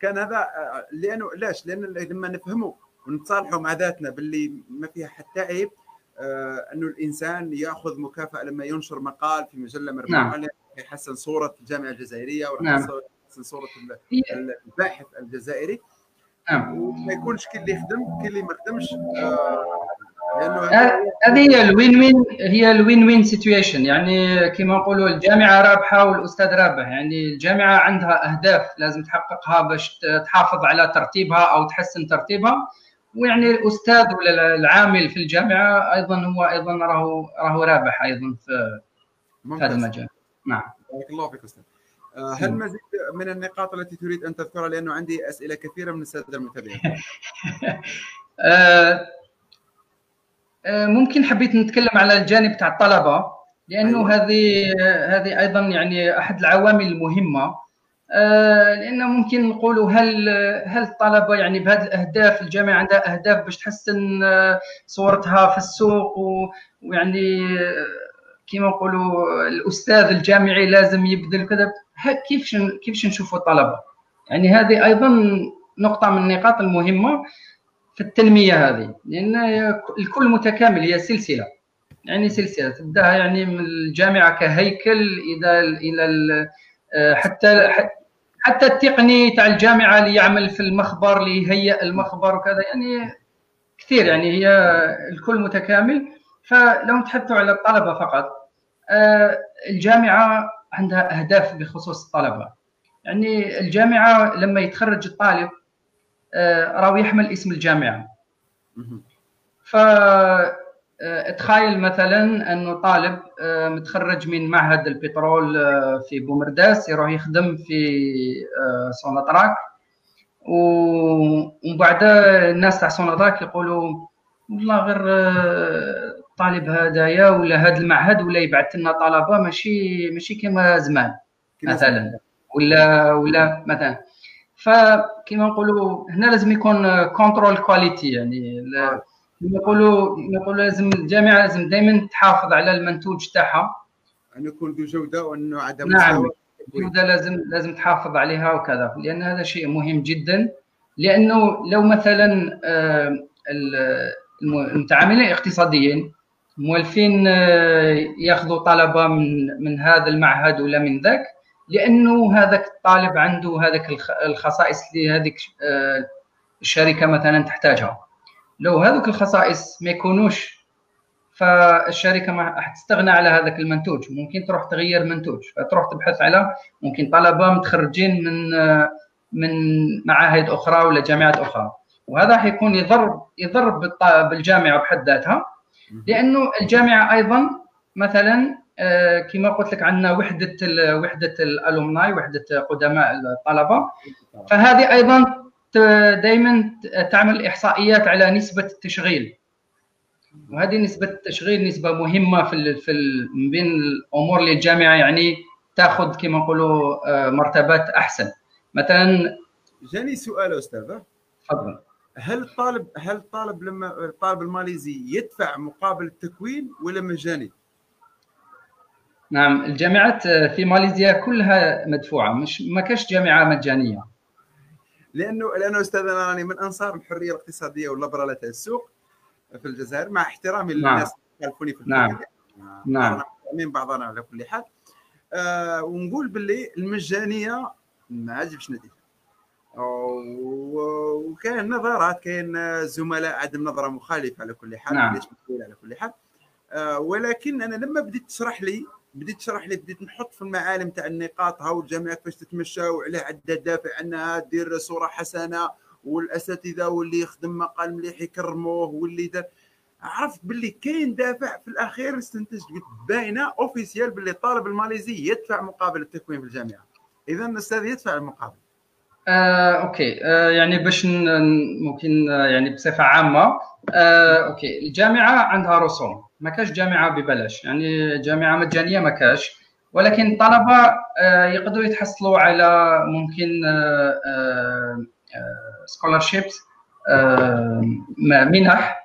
كان هذا لانه علاش؟ لان لما نفهموا ونتصالحوا مع ذاتنا باللي ما فيها حتى عيب آه انه الانسان ياخذ مكافاه لما ينشر مقال في مجله مرموقه. نعم. يحسن صوره الجامعه الجزائريه ويحسن صوره الباحث الجزائري. نعم. وما يكونش كي اللي يخدم كي اللي ما يخدمش. آه هذه هي الوين وين هي الوين وين سيتويشن، يعني كما نقولوا الجامعه رابحه والاستاذ رابح، يعني الجامعه عندها اهداف لازم تحققها باش تحافظ على ترتيبها او تحسن ترتيبها، ويعني الاستاذ ولا العامل في الجامعه ايضا هو ايضا راهو راهو رابح ايضا في هذا المجال. نعم بارك الله فيك استاذ. هل مزيد من النقاط التي تريد ان تذكرها؟ لانه عندي اسئله كثيره من الساده المتابعين. ممكن حبيت نتكلم على الجانب تاع الطلبه، لانه هذه هذه ايضا يعني احد العوامل المهمه، لانه ممكن نقولوا هل هل الطلبه يعني بهذه الاهداف، الجامعه عندها اهداف باش تحسن صورتها في السوق، ويعني كما نقولوا الاستاذ الجامعي لازم يبذل كذا، كيفاش كيفاش نشوفوا الطلبه؟ يعني هذه ايضا نقطه من النقاط المهمه في التنميه هذه، لان الكل متكامل، هي سلسله، يعني سلسله تبداها يعني من الجامعه كهيكل الى الى حتى حتى التقني تاع الجامعه اللي يعمل في المخبر، اللي يهيئ المخبر وكذا، يعني كثير، يعني هي الكل متكامل. فلو نتحدثوا على الطلبه فقط، الجامعه عندها اهداف بخصوص الطلبه، يعني الجامعه لما يتخرج الطالب راهو يحمل اسم الجامعه. فتخيل مثلا انه طالب متخرج من معهد البترول في بومرداس يروح يخدم في سوناتراك، ومن بعد الناس تاع سوناتراك يقولوا والله غير الطالب هذايا ولا هذا المعهد ولا يبعث لنا طلبه ماشي ماشي كما زمان مثلا، ولا ولا مثلا. فكما نقولوا هنا لازم يكون كنترول كواليتي، يعني نقولوا نقولوا لازم الجامعه لازم دائما تحافظ على المنتوج تاعها، انه يكون ذو جوده وانه عدم نعم الجوده لازم لازم تحافظ عليها وكذا، لان هذا شيء مهم جدا، لانه لو مثلا المتعاملين الاقتصاديين مولفين ياخذوا طلبه من من هذا المعهد ولا من ذاك، لانه هذاك الطالب عنده هذاك الخصائص اللي هذيك الشركه مثلا تحتاجها. لو هذوك الخصائص ما يكونوش، فالشركه ما راح تستغنى على هذاك المنتوج، ممكن تروح تغير منتوج، فتروح تبحث على ممكن طلبه متخرجين من من معاهد اخرى ولا جامعات اخرى، وهذا راح يكون يضر يضر بالجامعه بحد ذاتها، لانه الجامعه ايضا مثلا كما قلت لك عندنا وحده ال وحده الالومناي، وحده قدماء الطلبه، فهذه ايضا دائما تعمل احصائيات على نسبه التشغيل، وهذه نسبه التشغيل نسبه مهمه في في من بين الامور اللي الجامعه يعني تاخذ كما نقولوا مرتبات احسن. مثلا جاني سؤال استاذ، تفضل. هل الطالب هل الطالب لما الطالب الماليزي يدفع مقابل التكوين ولا مجاني؟ نعم الجامعات في ماليزيا كلها مدفوعه، مش ما كاش جامعه مجانيه، لانه لانه استاذ انا راني من انصار الحريه الاقتصاديه والليبراليه تاع السوق في الجزائر، مع احترامي للناس اللي يخالفوني في نعم نعم من بعضنا على كل حال، آه ونقول باللي المجانيه ما عجبش نتيجه، وكاين نظرات، كاين زملاء عندهم نظره مخالفه على كل حال، نعم على كل حال، آه ولكن انا لما بديت تشرح لي بديت تشرح لي بديت نحط في المعالم تاع النقاط، ها والجامعه كيفاش تتمشى وعلاه عندها دافع انها دير صوره حسنه، والاساتذه واللي يخدم مقال مليح يكرموه، واللي دا عرفت باللي كاين دافع في الاخير، استنتجت قلت باينه اوفيسيال باللي الطالب الماليزي يدفع مقابل التكوين في الجامعه، اذا الاستاذ يدفع المقابل. آه، اوكي آه، يعني باش ممكن يعني بصفه عامه آه، اوكي الجامعه عندها رسوم، ما كاش جامعه ببلاش، يعني جامعه مجانيه ما كاش، ولكن الطلبه يقدروا يتحصلوا على ممكن سكولارشيبس منح،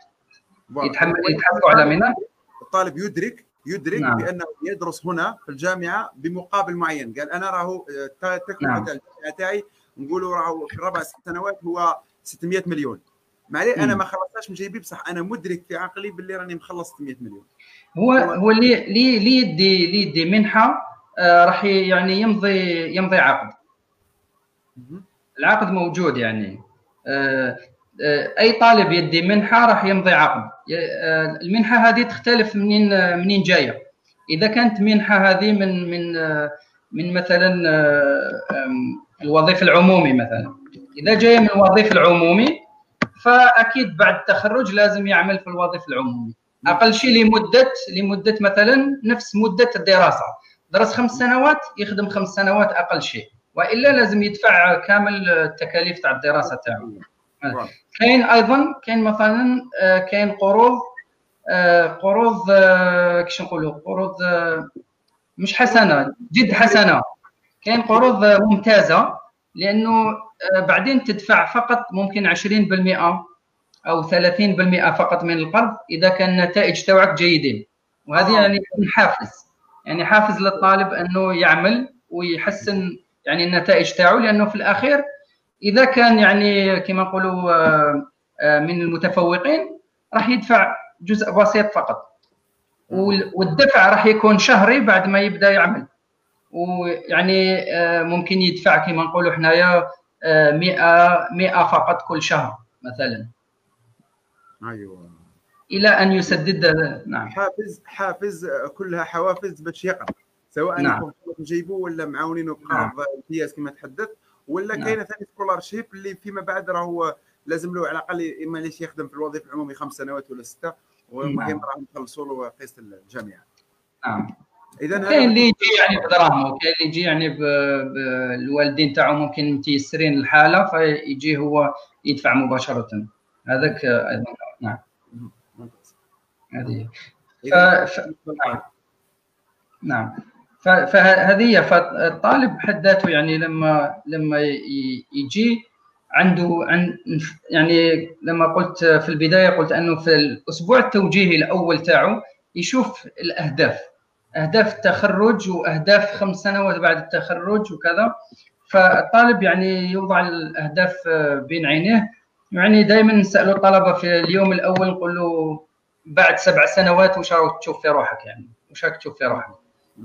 يتحصلوا على منح. الطالب يدرك يدرك نعم. بانه يدرس هنا في الجامعه بمقابل معين، قال انا راهو التكلفه نعم. الجامعه تاعي نقولوا راهو في الربع ست سنوات هو ستمائة مليون، معليه انا ما خلصتهاش من جيبي، بصح انا مدرك في عقلي باللي راني مخلص ستمائة مليون. هو هو اللي اللي يدي اللي يدي منحه آه راح يعني يمضي يمضي عقد. مم. العقد موجود يعني آه آه اي طالب يدي منحه راح يمضي عقد. آه المنحه هذه تختلف منين آه منين جايه. اذا كانت منحه هذه من من آه من مثلا آه آه الوظيفه العمومي مثلا، اذا جايه من الوظيفه العمومي فاكيد بعد التخرج لازم يعمل في الوظيفه العمومي اقل شيء لمده لمده مثلا نفس مده الدراسه، درس خمس سنوات يخدم خمس سنوات اقل شيء، والا لازم يدفع كامل التكاليف تاع الدراسه تاعو. كاين ايضا كاين مثلا كاين قروض قروض كيش نقولوا قروض مش حسنه جد حسنه، كاين قروض ممتازه لانه بعدين تدفع فقط ممكن عشرين بالمئة او ثلاثين بالمئة فقط من القرض اذا كان النتائج تاعك جيدين، وهذه يعني حافز، يعني حافز للطالب انه يعمل ويحسن يعني النتائج تاعو، لانه في الاخير اذا كان يعني كما نقولوا من المتفوقين راح يدفع جزء بسيط فقط، والدفع راح يكون شهري بعد ما يبدا يعمل، ويعني ممكن يدفع كما نقولوا حنايا مئة مئة فقط كل شهر مثلا. ايوه الى ان يسدد. نعم حافز حافز كلها حوافز باش يقرا، سواء نعم. يكون جايبوه ولا معاونينه بقرض امتياز نعم. كما تحدث، ولا نعم. كاينه ثاني سكولارشيب اللي فيما بعد راهو لازم له على الاقل اما ليش يخدم في الوظيفه العمومي خمس سنوات ولا سته، والمهم راهم نعم. يخلصوا له قيس الجامعه. نعم اذا كاين اللي يجي يعني بدراهمه، وكاين اللي يجي يعني بالوالدين تاعو ممكن متيسرين الحاله فيجي هو يدفع مباشره، هذاك ايضا نعم هذه ف... نعم فهذه فالطالب بحد ذاته يعني لما لما يجي عنده عن يعني لما قلت في البدايه قلت انه في الاسبوع التوجيهي الاول تاعو يشوف الاهداف، اهداف التخرج واهداف خمس سنوات بعد التخرج وكذا، فالطالب يعني يوضع الاهداف بين عينيه. يعني دائما نسالوا الطلبه في اليوم الاول نقول له بعد سبع سنوات واش راك تشوف في روحك، يعني واش راك تشوف في روحك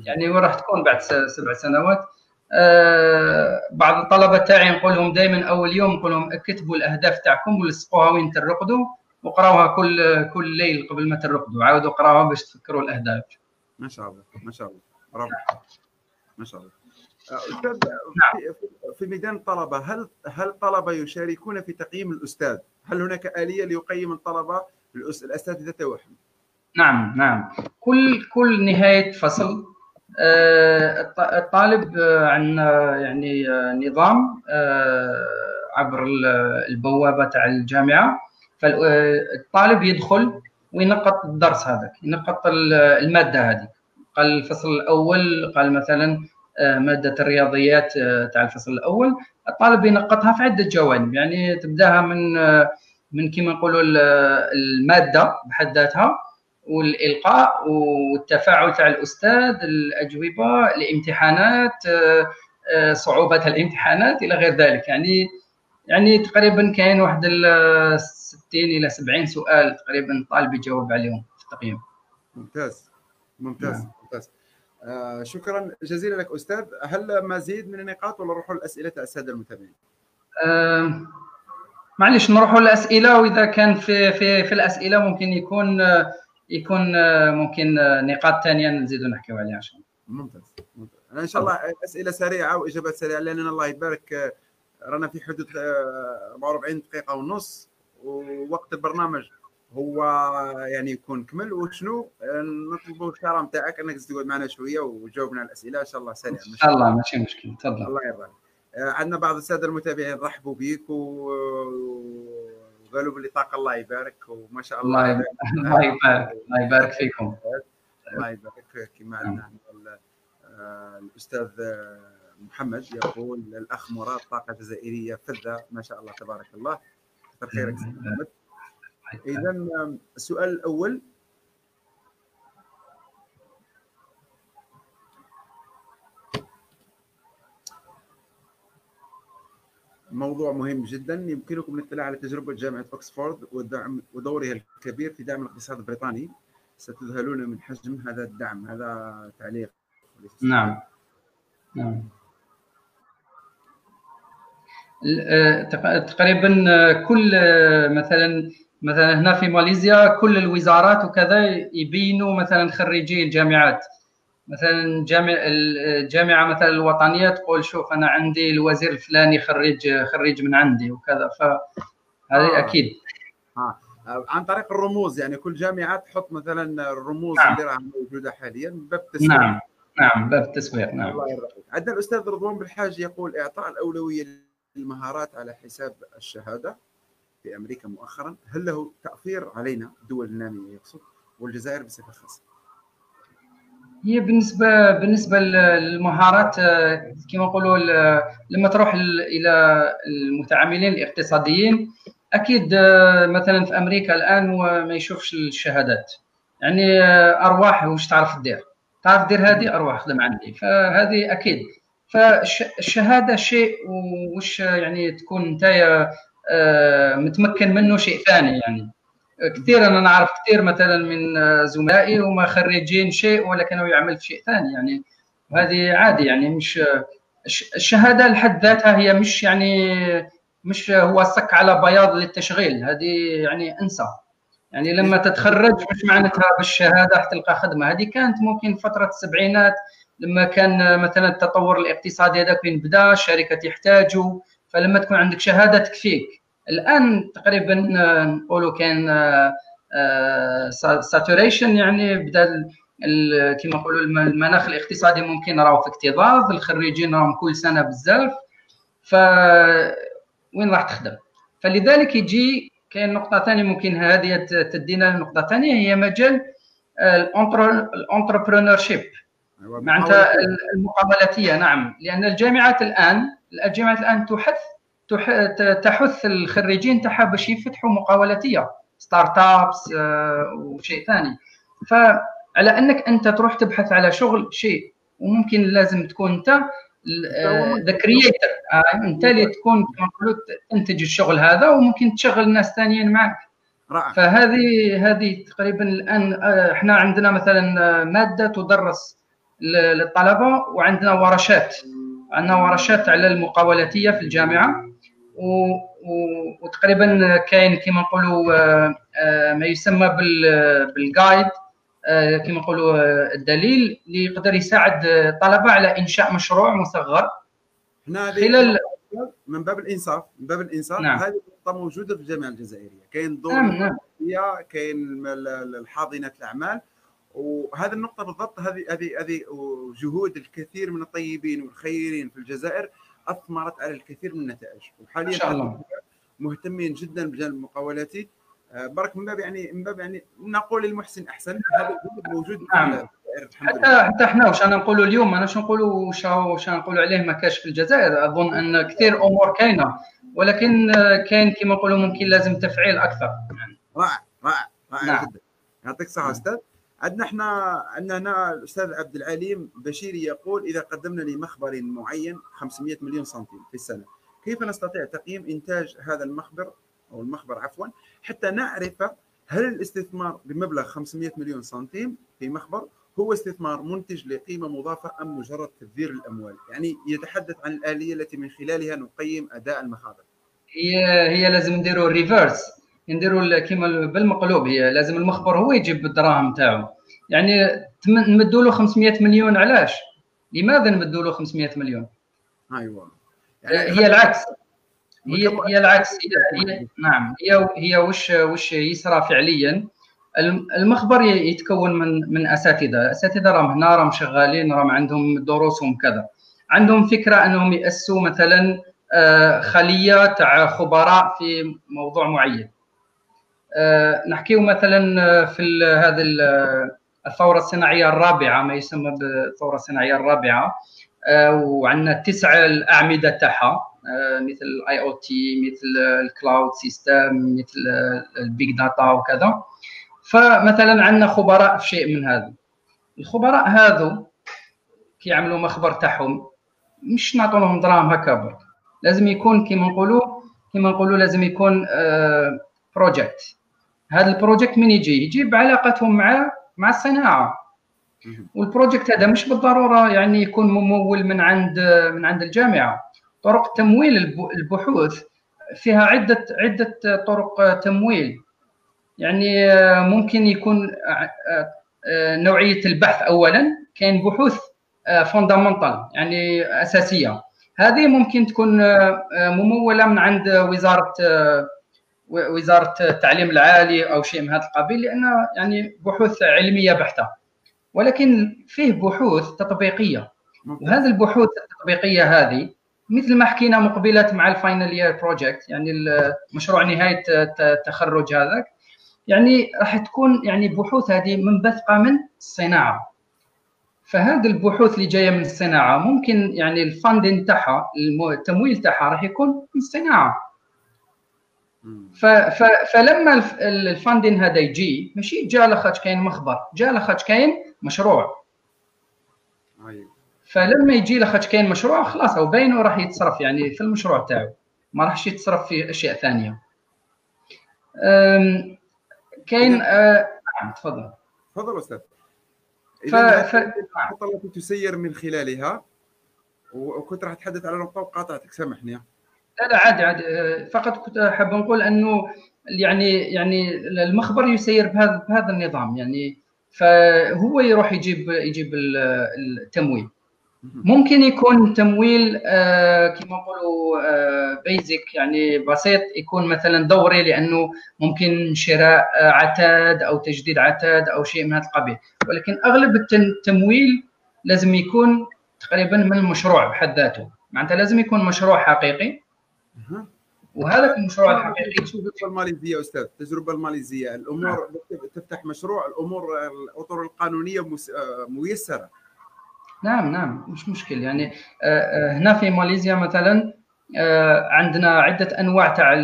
يعني وين راح تكون بعد سبع سنوات. آه بعض الطلبه تاعي نقول لهم دائما اول يوم نقول لهم اكتبوا الاهداف تاعكم ولصقوها وين ترقدوا، وقراوها كل كل ليل قبل ما ترقدوا، عاودوا قراوها باش تفكروا الاهداف. ما شاء الله ما شاء الله ربح ما شاء الله. استاذ في ميدان الطلبه، هل هل الطلبه يشاركون في تقييم الاستاذ؟ هل هناك اليه ليقيم الطلبه الاساتذه تاعهم؟ نعم نعم كل كل نهايه فصل الطالب عندنا يعني نظام عبر البوابه تاع الجامعه، فالطالب يدخل وينقط الدرس هذاك، ينقط الماده هذيك، قال الفصل الاول قال مثلا ماده الرياضيات تاع الفصل الاول، الطالب ينقطها في عده جوانب، يعني تبداها من من كما نقولوا الماده بحد ذاتها، والالقاء والتفاعل تاع الاستاذ، الاجوبه، الامتحانات، صعوبه الامتحانات الى غير ذلك. يعني يعني تقريبا كاين واحد ستين الى سبعين سؤال تقريبا الطالب يجاوب عليهم في التقييم. ممتاز ممتاز نعم. ممتاز آه شكرا جزيلا لك استاذ. هل مزيد من النقاط ولا نروحوا لاسئله الساده المتابعين؟ آه معليش نروحوا للاسئله، واذا كان في في في الاسئله ممكن يكون يكون ممكن نقاط ثانيه نزيدوا نحكيوا عليها ان شاء الله. ممتاز ممتاز انا ان شاء الله اسئله سريعه واجابات سريعه، لاننا الله يبارك رانا في حدود أربعة وأربعين دقيقه ونص، ووقت البرنامج هو يعني يكون كمل. وشنو نطلبوا الكرم تاعك انك تقعد معنا شويه وتجاوبنا على الاسئله ان شاء الله سريعا. ان شاء الله ماشي مشكل. تفضل. الله يرضى. عندنا بعض الساده المتابعين رحبوا بيك وقالوا باللي طاقه الله يبارك وما شاء الله. الله يبارك الله يبارك, الله يبارك فيكم. الله يبارك. كما عندنا الأستاذ محمد يقول الأخ مراد طاقة جزائرية فذة ما شاء الله تبارك الله. كثر خيرك سيدي محمد. إذا السؤال الأول، موضوع مهم جدا، يمكنكم الاطلاع على تجربة جامعة أكسفورد ودعم ودورها الكبير في دعم الاقتصاد البريطاني، ستذهلون من حجم هذا الدعم. هذا تعليق. نعم نعم تقريبا كل مثلا مثلا هنا في ماليزيا كل الوزارات وكذا يبينوا مثلا خريجي الجامعات، مثلا الجامعه مثلا الوطنيه تقول شوف انا عندي الوزير الفلاني خريج خريج من عندي وكذا، فهذه اكيد آه. عن طريق الرموز، يعني كل جامعه تحط مثلا الرموز نعم. اللي راها موجوده حاليا من باب التسويق. نعم نعم باب التسويق. نعم الله يرحمه. عندنا الاستاذ رضوان بالحاج يقول اعطاء الاولويه للمهارات على حساب الشهاده في امريكا مؤخرا، هل له تاثير علينا دول الناميه يقصد والجزائر بصفه خاصه؟ هي بالنسبه بالنسبه للمهارات كما نقولوا لما تروح الى المتعاملين الاقتصاديين، اكيد مثلا في امريكا الان ما يشوفش الشهادات، يعني ارواح واش تعرف دير، تعرف دير هذه ارواح خدم عندي، فهذه اكيد. فالشهاده شيء واش يعني تكون نتايا متمكن منه شيء ثاني. يعني كثير انا نعرف كثير مثلا من زملائي وما خريجين شيء ولكنه يعمل في شيء ثاني، يعني وهذه عادي. يعني مش الشهاده لحد ذاتها هي مش يعني مش هو صك على بياض للتشغيل، هذه يعني انسى. يعني لما تتخرج مش معناتها بالشهاده راح تلقى خدمه. هذه كانت ممكن فتره السبعينات لما كان مثلا التطور الاقتصادي هذاك وين بدا، الشركات يحتاجوا، فلما تكون عندك شهاده تكفيك. الان تقريبا نقولوا كان ساتوريشن، يعني بدا كما نقولوا المناخ الاقتصادي ممكن راهو في اكتظاظ، الخريجين راهم كل سنه بزاف، ف وين راح تخدم؟ فلذلك يجي كاين نقطه ثانيه ممكن هذه تدينا نقطه ثانيه، هي مجال الانتربرونور شيب معناتها المقابلاتيه. نعم، لان الجامعات الان الجامعات الان تحث تحث الخريجين تاعها باش يفتحوا مقاولاتيه، ستارت ابس وشيء ثاني. فعلى انك انت تروح تبحث على شغل شيء، وممكن لازم تكون انت ذا كرييتر، انت اللي تكون تنتج الشغل هذا وممكن تشغل ناس ثانيين معك. رائع. فهذه هذه تقريبا الان احنا عندنا مثلا ماده تدرس للطلبه، وعندنا ورشات عندنا ورشات على المقاولاتيه في الجامعه، و... وتقريبا كاين كما نقولوا ما يسمى بال... بالجايد كما نقولوا الدليل اللي يقدر يساعد الطلبه على انشاء مشروع مصغر. هنا خلال من باب الانصاف من باب الانصاف نعم. هذه النقطه موجوده في الجامعه الجزائريه، كاين دور نعم. كاين الحاضنه الاعمال، وهذه النقطه بالضبط هذه هذه هذه جهود الكثير من الطيبين والخيرين في الجزائر اثمرت على الكثير من النتائج، وحاليا مهتمين جدا بالجانب المقاولاتي. برك من باب يعني من باب يعني نقول المحسن احسن، هذا موجود نعم. حتى حتى احنا واش انا نقولوا اليوم، انا واش نقولوا واش نقولوا عليه ما كاش في الجزائر. اظن ان كثير امور كاينه، ولكن كاين كما نقولوا ممكن لازم تفعيل اكثر. رائع رائع رائع جدا، يعطيك الصحه استاذ. عندنا احنا عندنا هنا الاستاذ عبد العليم بشيري يقول اذا قدمنا لمخبر معين خمسمائة مليون سنتيم في السنه، كيف نستطيع تقييم انتاج هذا المخبر او المخبر عفوا حتى نعرف هل الاستثمار بمبلغ خمسمائة مليون سنتيم في مخبر هو استثمار منتج لقيمه مضافه ام مجرد تبذير الاموال؟ يعني يتحدث عن الاليه التي من خلالها نقيم اداء المخابر. هي هي لازم نديروا ريفيرس، نديروا كيما بالمقلوب. هي لازم المخبر هو يجيب الدراهم تاعو، يعني نمدوا له خمسمائة مليون. علاش؟ لماذا نمدوا له خمسمائة مليون؟ ايوه يعني هي العكس، هي هي العكس هي نعم هي هي واش واش يصرى فعليا. المخبر يتكون من من اساتذه، الاساتذه راهم هنا راهم شغالين راهم عندهم دروسهم كذا، عندهم فكره انهم ياسسوا مثلا خليه تاع خبراء في موضوع معين. نحكيو مثلا في هذا الثورة الصناعية الرابعة، ما يسمى بالثورة الصناعية الرابعة، وعندنا تسعة الأعمدة تاعها مثل الاي او تي، مثل الكلاود سيستم، مثل البيج داتا وكذا. فمثلا عندنا خبراء في شيء من هذا. الخبراء هذو كيعملوا مخبر تاعهم، مش نعطو لهم دراهم هكا برك، لازم يكون كيما نقولوا كيما نقولوا لازم يكون بروجيكت. هذا البروجيكت من يجي يجيب علاقتهم مع مع الصناعه، والبروجيكت هذا مش بالضروره يعني يكون ممول من عند من عند الجامعه. طرق تمويل البحوث فيها عده عده طرق تمويل، يعني ممكن يكون نوعيه البحث اولا، كاين بحوث فوندامنتال يعني اساسيه، هذه ممكن تكون مموله من عند وزاره وزاره التعليم العالي او شيء من هذا القبيل، لانها يعني بحوث علميه بحته. ولكن فيه بحوث تطبيقيه، وهذه البحوث التطبيقيه هذه مثل ما حكينا مقبلات مع الفاينل يير بروجيكت، يعني مشروع نهايه التخرج هذاك، يعني راح تكون يعني بحوث هذه منبثقه من الصناعه. فهذه البحوث اللي جايه من الصناعه ممكن يعني الفاندين تاعها، التمويل تاعها راح يكون من الصناعه. فلما الفاندين هذا يجي، ماشي جا لاخاطش كاين مخبر، جا لاخاطش كاين مشروع. فلما يجي لاخاطش كاين مشروع خلاص هو باين راح يتصرف يعني في المشروع تاعو، ما راحش يتصرف في اشياء ثانيه. كاين تفضل تفضل استاذ. اذا ف... الخطه التي تسير من خلالها، وكنت راح اتحدث على نقطه وقاطعتك سامحني. لا لا عادي عادي، فقط كنت حاب نقول انه يعني يعني المخبر يسير بهذا بهذا النظام، يعني فهو يروح يجيب يجيب التمويل. ممكن يكون تمويل كما نقولوا بيزك يعني بسيط، يكون مثلا دوري، لانه ممكن شراء عتاد او تجديد عتاد او شيء من هذا القبيل. ولكن اغلب التمويل لازم يكون تقريبا من المشروع بحد ذاته، معناتها لازم يكون مشروع حقيقي. وهذا المشروع الحقيقي تشوفه في الماليزيه استاذ، التجربه الماليزيه الامور تفتح مشروع، الامور الاطر القانونيه ميسره. نعم نعم مش مشكل. يعني هنا في ماليزيا مثلا عندنا عده انواع تاع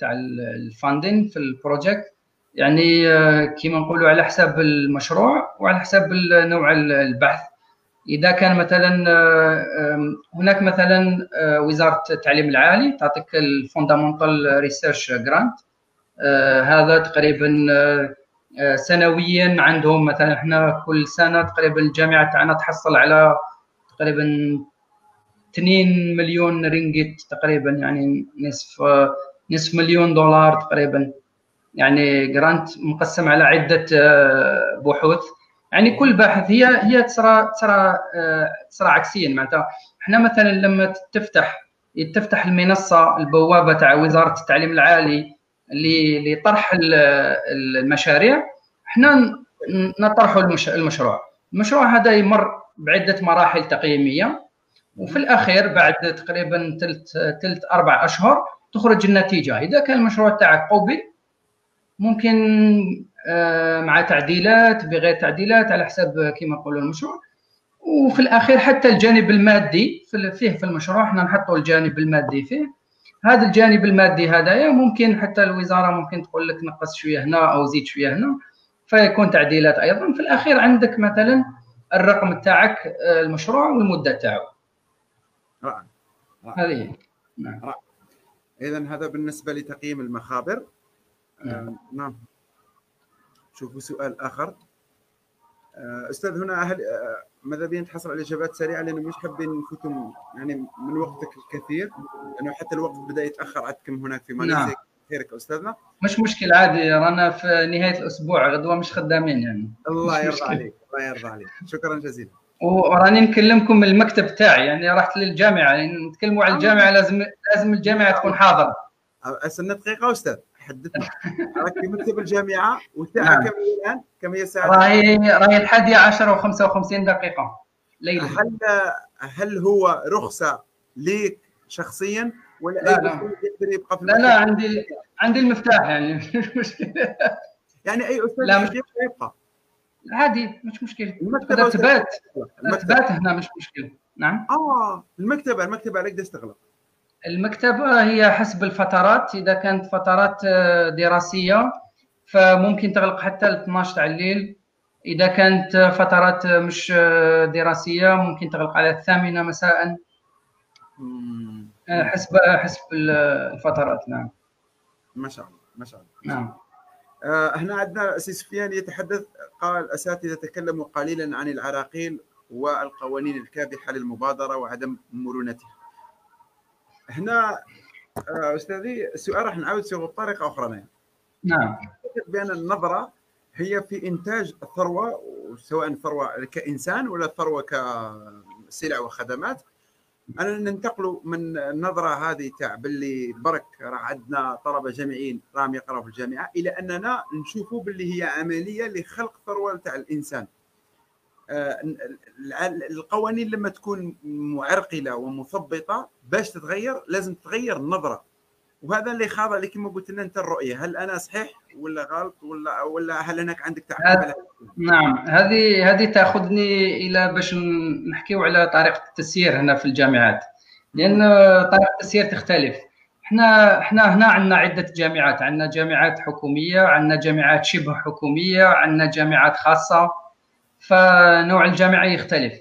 تاع الفاندين في البروجيكت، يعني كيما نقولوا على حساب المشروع وعلى حساب نوع البحث. اذا كان مثلا هناك مثلا وزاره التعليم العالي تعطيك الفوندامنتال ريسيرش جرانت، هذا تقريبا سنويا عندهم، مثلا احنا كل سنه تقريبا الجامعه تاعنا تحصل على تقريبا مليونين رينجيت، تقريبا يعني نصف نصف مليون دولار تقريبا، يعني جرانت مقسم على عده بحوث. يعني كل باحث هي هي تصرى تصرى تصرى عكسيا. معناتها احنا مثلا لما تفتح تفتح المنصه البوابه تاع وزاره التعليم العالي لطرح المشاريع، احنا نطرحوا المشروع. المشروع هذا يمر بعده مراحل تقييميه، وفي الاخير بعد تقريبا ثلث ثلث اربع اشهر تخرج النتيجه. اذا كان المشروع تاعك قوي ممكن مع تعديلات بغير تعديلات على حسب كما نقولوا المشروع. وفي الاخير حتى الجانب المادي فيه في المشروع، احنا نحطوا الجانب المادي فيه. هذا الجانب المادي هذايا ممكن حتى الوزاره ممكن تقول لك نقص شويه هنا او زيد شويه هنا، فيكون تعديلات ايضا. في الاخير عندك مثلا الرقم تاعك المشروع والمده تاعو. رائع هذه. نعم اذا هذا بالنسبه لتقييم المخابر. نعم, نعم. شوفوا سؤال اخر استاذ هنا. اهل ماذا بينا نتحصل على اجابات سريعه، لانه مش حابين نفوتهم يعني من وقتك الكثير، لانه حتى الوقت بدا يتاخر عندكم هناك في ماليزيا. خيرك استاذنا. مش مشكل عادي، رانا في نهايه الاسبوع، غدوه مش خدامين يعني. الله يرضى عليك الله يرضى عليك، شكرا جزيلا. وراني نكلمكم من المكتب تاعي، يعني رحت للجامعه، يعني نتكلموا على الجامعه، لازم لازم الجامعه تكون حاضره. استنى دقيقه استاذ، حدثنا راك في مكتب الجامعه والساعه كم الان؟ كم هي الساعه؟ راهي راهي الحادية عشرة وخمسة وخمسين دقيقه ليلا. هل هل هو رخصه ليك شخصيا ولا لا؟ لا يقدر يبقى في لا لا عندي عندي المفتاح يعني مش مشكله يعني اي استاذ لا يبقى. عادي مش مشكل، تقدر تبات تبات هنا مش مشكل. نعم. اه المكتبه المكتبه على قداش تغلق؟ المكتبه هي حسب الفترات، اذا كانت فترات دراسيه فممكن تغلق حتى ل اثناش تاع الليل، اذا كانت فترات مش دراسيه ممكن تغلق على الثامنه مساء، حسب حسب الفترات. نعم. ما شاء الله ما شاء الله. نعم. آه هنا عندنا السي سفيان يتحدث، قال الاساتذه تكلموا قليلا عن العراقيل والقوانين الكابحه للمبادره وعدم مرونتها. هنا آه استاذي السؤال راح نعاود بطريقه اخرى. نعم. بان النظره هي في انتاج الثروه، سواء الثروه كانسان ولا الثروه كسلع وخدمات. انا ننتقلوا من النظره هذه تاع باللي برك راه عندنا طلبه جامعيين راهم يقراوا في الجامعه، الى اننا نشوفوا باللي هي عمليه لخلق ثروه تاع الانسان. القوانين لما تكون معرقله ومثبطه باش تتغير لازم تتغير النظره، وهذا اللي خاضع اللي كما قلت لنا انت الرؤيه. هل انا صحيح ولا غلط ولا ولا هل هناك عندك تعقيب؟ نعم، هذه هذه تاخذني الى باش نحكيو على طريقه التسيير هنا في الجامعات، لان طريقه التسيير تختلف. احنا احنا هنا عندنا عده جامعات، عندنا جامعات حكوميه، عندنا جامعات شبه حكوميه، عندنا جامعات خاصه، فنوع الجامعه يختلف.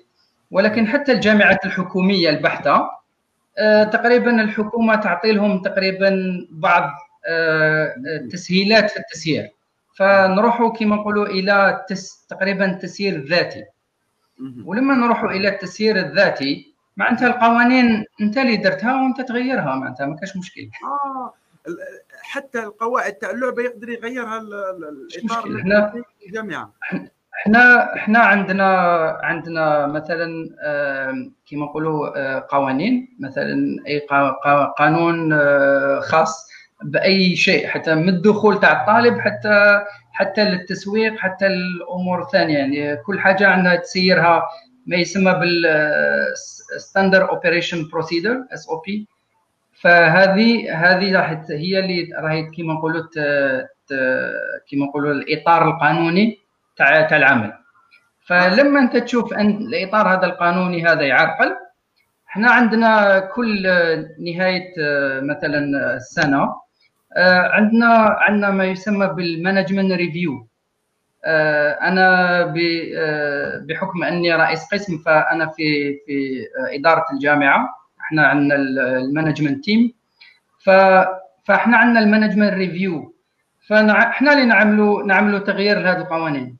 ولكن حتى الجامعات الحكوميه البحته تقريبا الحكومه تعطي لهم تقريبا بعض التسهيلات في التسيير، فنروحوا كما نقولوا الى تقريبا التسيير الذاتي. ولما نروحوا الى التسيير الذاتي معناتها القوانين انت اللي درتها وانت تغيرها، معناتها ما كاش مشكل. اه حتى القواعد تاع اللعبه يقدر يغيرها الاطار في الجامعه. احنا احنا عندنا عندنا مثلا كما نقولوا قوانين، مثلا اي قانون خاص باي شيء، حتى من الدخول تاع الطالب حتى حتى للتسويق حتى الامور الثانيه، يعني كل حاجه عندنا تسيرها ما يسمى بالستاندرد اوبريشن بروسيدر اس او بي. فهذه هذه راح هي اللي راهي كما نقولوا كما نقولوا الاطار القانوني تاع تاع العمل. فلما انت تشوف ان الاطار هذا القانوني هذا يعرقل، احنا عندنا كل نهايه مثلا السنه عندنا عندنا ما يسمى بالمانجمنت ريفيو. انا بحكم اني رئيس قسم فانا في في اداره الجامعه، احنا عندنا المانجمنت تيم، فاحنا عندنا المانجمنت ريفيو، فاحنا اللي نعملوا نعملوا تغيير لهذه القوانين.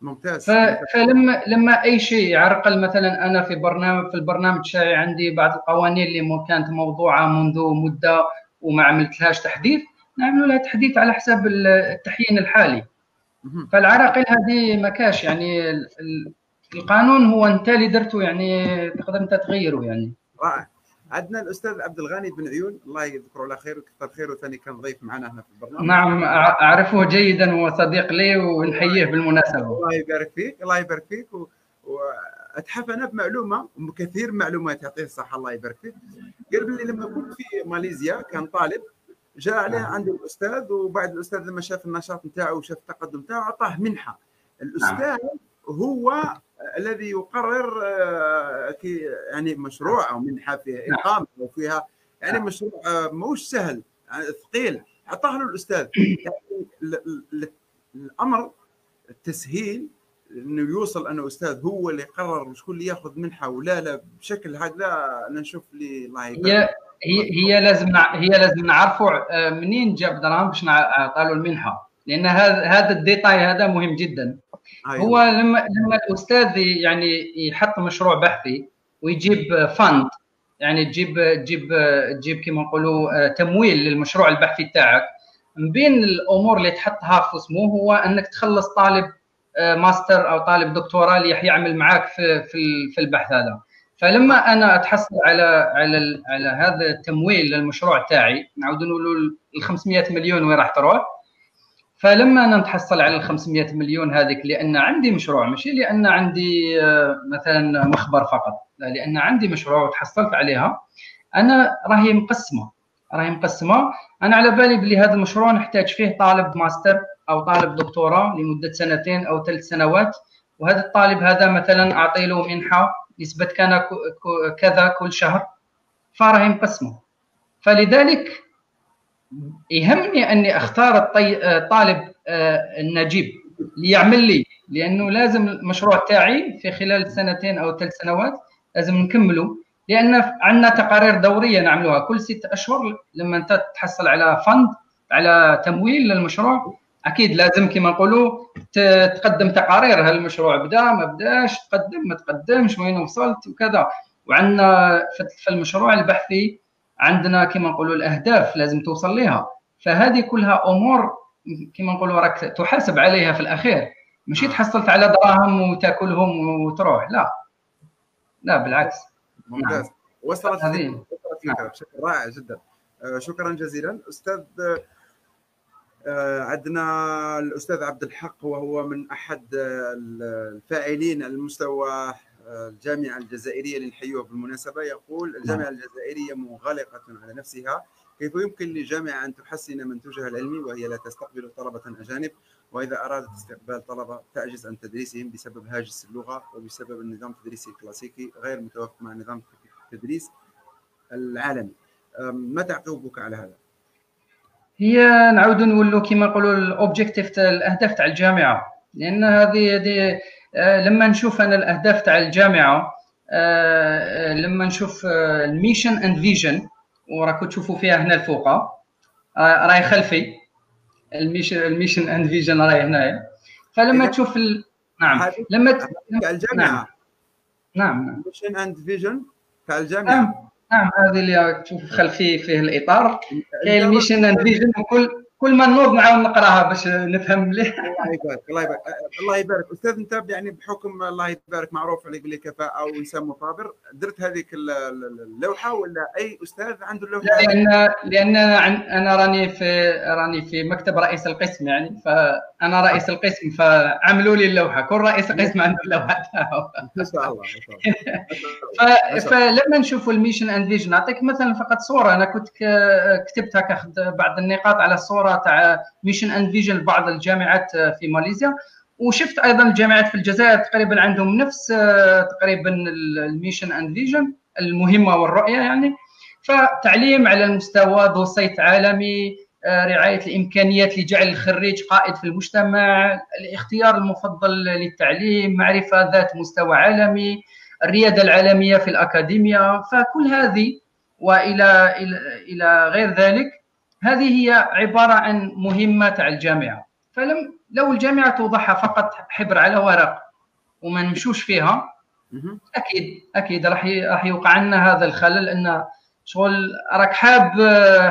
ممتاز. فلما لما اي شيء يعرقل، مثلا انا في برنامج في البرنامج تاعي عندي بعض القوانين اللي كانت موضوعه منذ مده وما عملتلهاش تحديث، نعملوا لها تحديث على حسب التحيين الحالي. فالعراقيل هذه ما كاش، يعني القانون هو انت اللي درته، يعني تقدر انت تغيره. يعني رائع. عندنا الاستاذ عبد الغني بن عيون، الله يذكره على خير ويكثر خيره، ثاني كان ضيف معنا هنا في البرنامج. نعم اعرفه جيدا، هو صديق لي ونحييه بالمناسبه. الله يبارك فيك الله يبارك فيك. واتحف انا بمعلومه وكثير معلومات، يعطيه الصحه الله يبارك فيك. قال لي لما كنت في ماليزيا كان طالب جاء عليه عنده الاستاذ، وبعد الاستاذ لما شاف النشاط نتاعو وشاف التقدم نتاعو اعطاه منحه. الاستاذ هو الذي يقرر يعني مشروع او منحه فيها اقامه وفيها يعني مشروع ماهوش سهل ثقيل، اعطاه له الاستاذ. يعني الامر التسهيل انه يوصل انه استاذ هو اللي يقرر شكون اللي ياخذ منحه ولا لا بشكل هكذا. انا نشوف لي الله يبارك. هي هي لازم هي لازم نعرفوا منين جاب دراهم باش نعطى له المنحه، لان هذا هذا الديتاي هذا مهم جدا. هو لما لما الاستاذ يعني يحط مشروع بحثي ويجيب فند، يعني تجيب تجيب تجيب كما نقولوا تمويل للمشروع البحثي تاعك، من بين الامور اللي تحطها في اسمه هو انك تخلص طالب ماستر او طالب دكتوراه اللي يعمل معاك في في في البحث هذا. فلما انا اتحصل على على على هذا التمويل للمشروع تاعي، نعاود نقولوا ال خمسمائة مليون وين راح تروح؟ فلما انا نتحصل على ال خمسمائة مليون هذيك، لان عندي مشروع، ماشي لان عندي مثلا مخبر فقط، لان عندي مشروع وتحصلت عليها، انا راهي مقسمه راهي مقسمه. انا على بالي بلي هذا المشروع نحتاج فيه طالب ماستر او طالب دكتوراه لمده سنتين او ثلاث سنوات، وهذا الطالب هذا مثلا اعطي له منحه نسبه كان كذا كل شهر، فراهي مقسمه. فلذلك يهمني اني اختار الطالب النجيب ليعمل لي، لانه لازم المشروع تاعي في خلال سنتين او ثلاث سنوات لازم نكمله، لان عندنا تقارير دوريه نعملوها كل ست اشهر. لما انت تحصل على فند على تمويل للمشروع اكيد لازم كما نقولوا تقدم تقارير، هل المشروع بدا ما بداش، تقدم ما تقدمش، وين وصلت وكذا. وعندنا في المشروع البحثي عندنا كما نقولوا الاهداف لازم توصل لها، فهذه كلها امور كما نقولوا راك تحاسب عليها في الاخير، ماشي تحصلت على دراهم وتاكلهم وتروح، لا لا بالعكس. ممتاز. نعم. وصلت هذه بشكل رائع جدا. آه شكرا جزيلا استاذ. آه عندنا الاستاذ عبد الحق وهو من احد الفاعلين المستوى الجامعه الجزائريه اللي نحيوه بالمناسبه، يقول الجامعه الجزائريه منغلقه على نفسها، كيف يمكن للجامعه ان تحسن منتوجها العلمي وهي لا تستقبل طلبه اجانب، واذا ارادت استقبال طلبه تعجز عن تدريسهم بسبب هاجس اللغه وبسبب النظام التدريسي الكلاسيكي غير متوافق مع نظام التدريس العالمي. ما تعقيبك على هذا؟ هي نعود نولوا كما نقولوا الاوبجيكتيف، الاهداف تاع الجامعه، لان هذه هذه لما نشوف انا الاهداف تاع الجامعه، لما نشوف الميشن اند فيجن وراكم تشوفوا فيها هنا الفوق راهي خلفي، الميشن الميشن اند فيجن راهي هنايا. فلما تشوف ال... نعم لما ت... تاع الجامعه، نعم نعم الميشن اند فيجن تاع الجامعه، نعم هذه اللي تشوف خلفي فيه الاطار، كاين الميشن اند فيجن، وكل كل ما نوض نعاود نقراها باش نفهم مليح. الله يبارك الله يبارك الله يبارك استاذ. انت يعني بحكم الله يبارك معروف عليك باللي كفاءه وانسان مثابر، درت هذيك اللوحه ولا اي استاذ عنده اللوحه؟ لان لان انا راني في راني في مكتب رئيس القسم، يعني فانا رئيس القسم فعملوا لي اللوحه، كل رئيس قسم عنده اللوحه تاعو. ما شاء الله ما شاء الله. فلما نشوفوا الميشن اند فيجن، نعطيك مثلا فقط صوره، انا كنت كتبت هكا بعض النقاط على الصوره تاع ميشن اند فيجن لبعض الجامعات في ماليزيا، وشفت ايضا الجامعات في الجزائر تقريبا عندهم نفس تقريبا الميشن اند فيجن المهمه والرؤيه يعني. فتعليم على المستوى دوسيت عالمي، رعايه الامكانيات لجعل الخريج قائد في المجتمع، الاختيار المفضل للتعليم، معرفه ذات مستوى عالمي، الرياده العالميه في الاكاديميه، فكل هذه والى الى غير ذلك، هذه هي عبارة عن مهمة تاع الجامعة. فلم لو الجامعة توضعها فقط حبر على ورق وما نمشوش فيها، أكيد أكيد راح راح يوقع عندنا هذا الخلل، لأن شغل راك حاب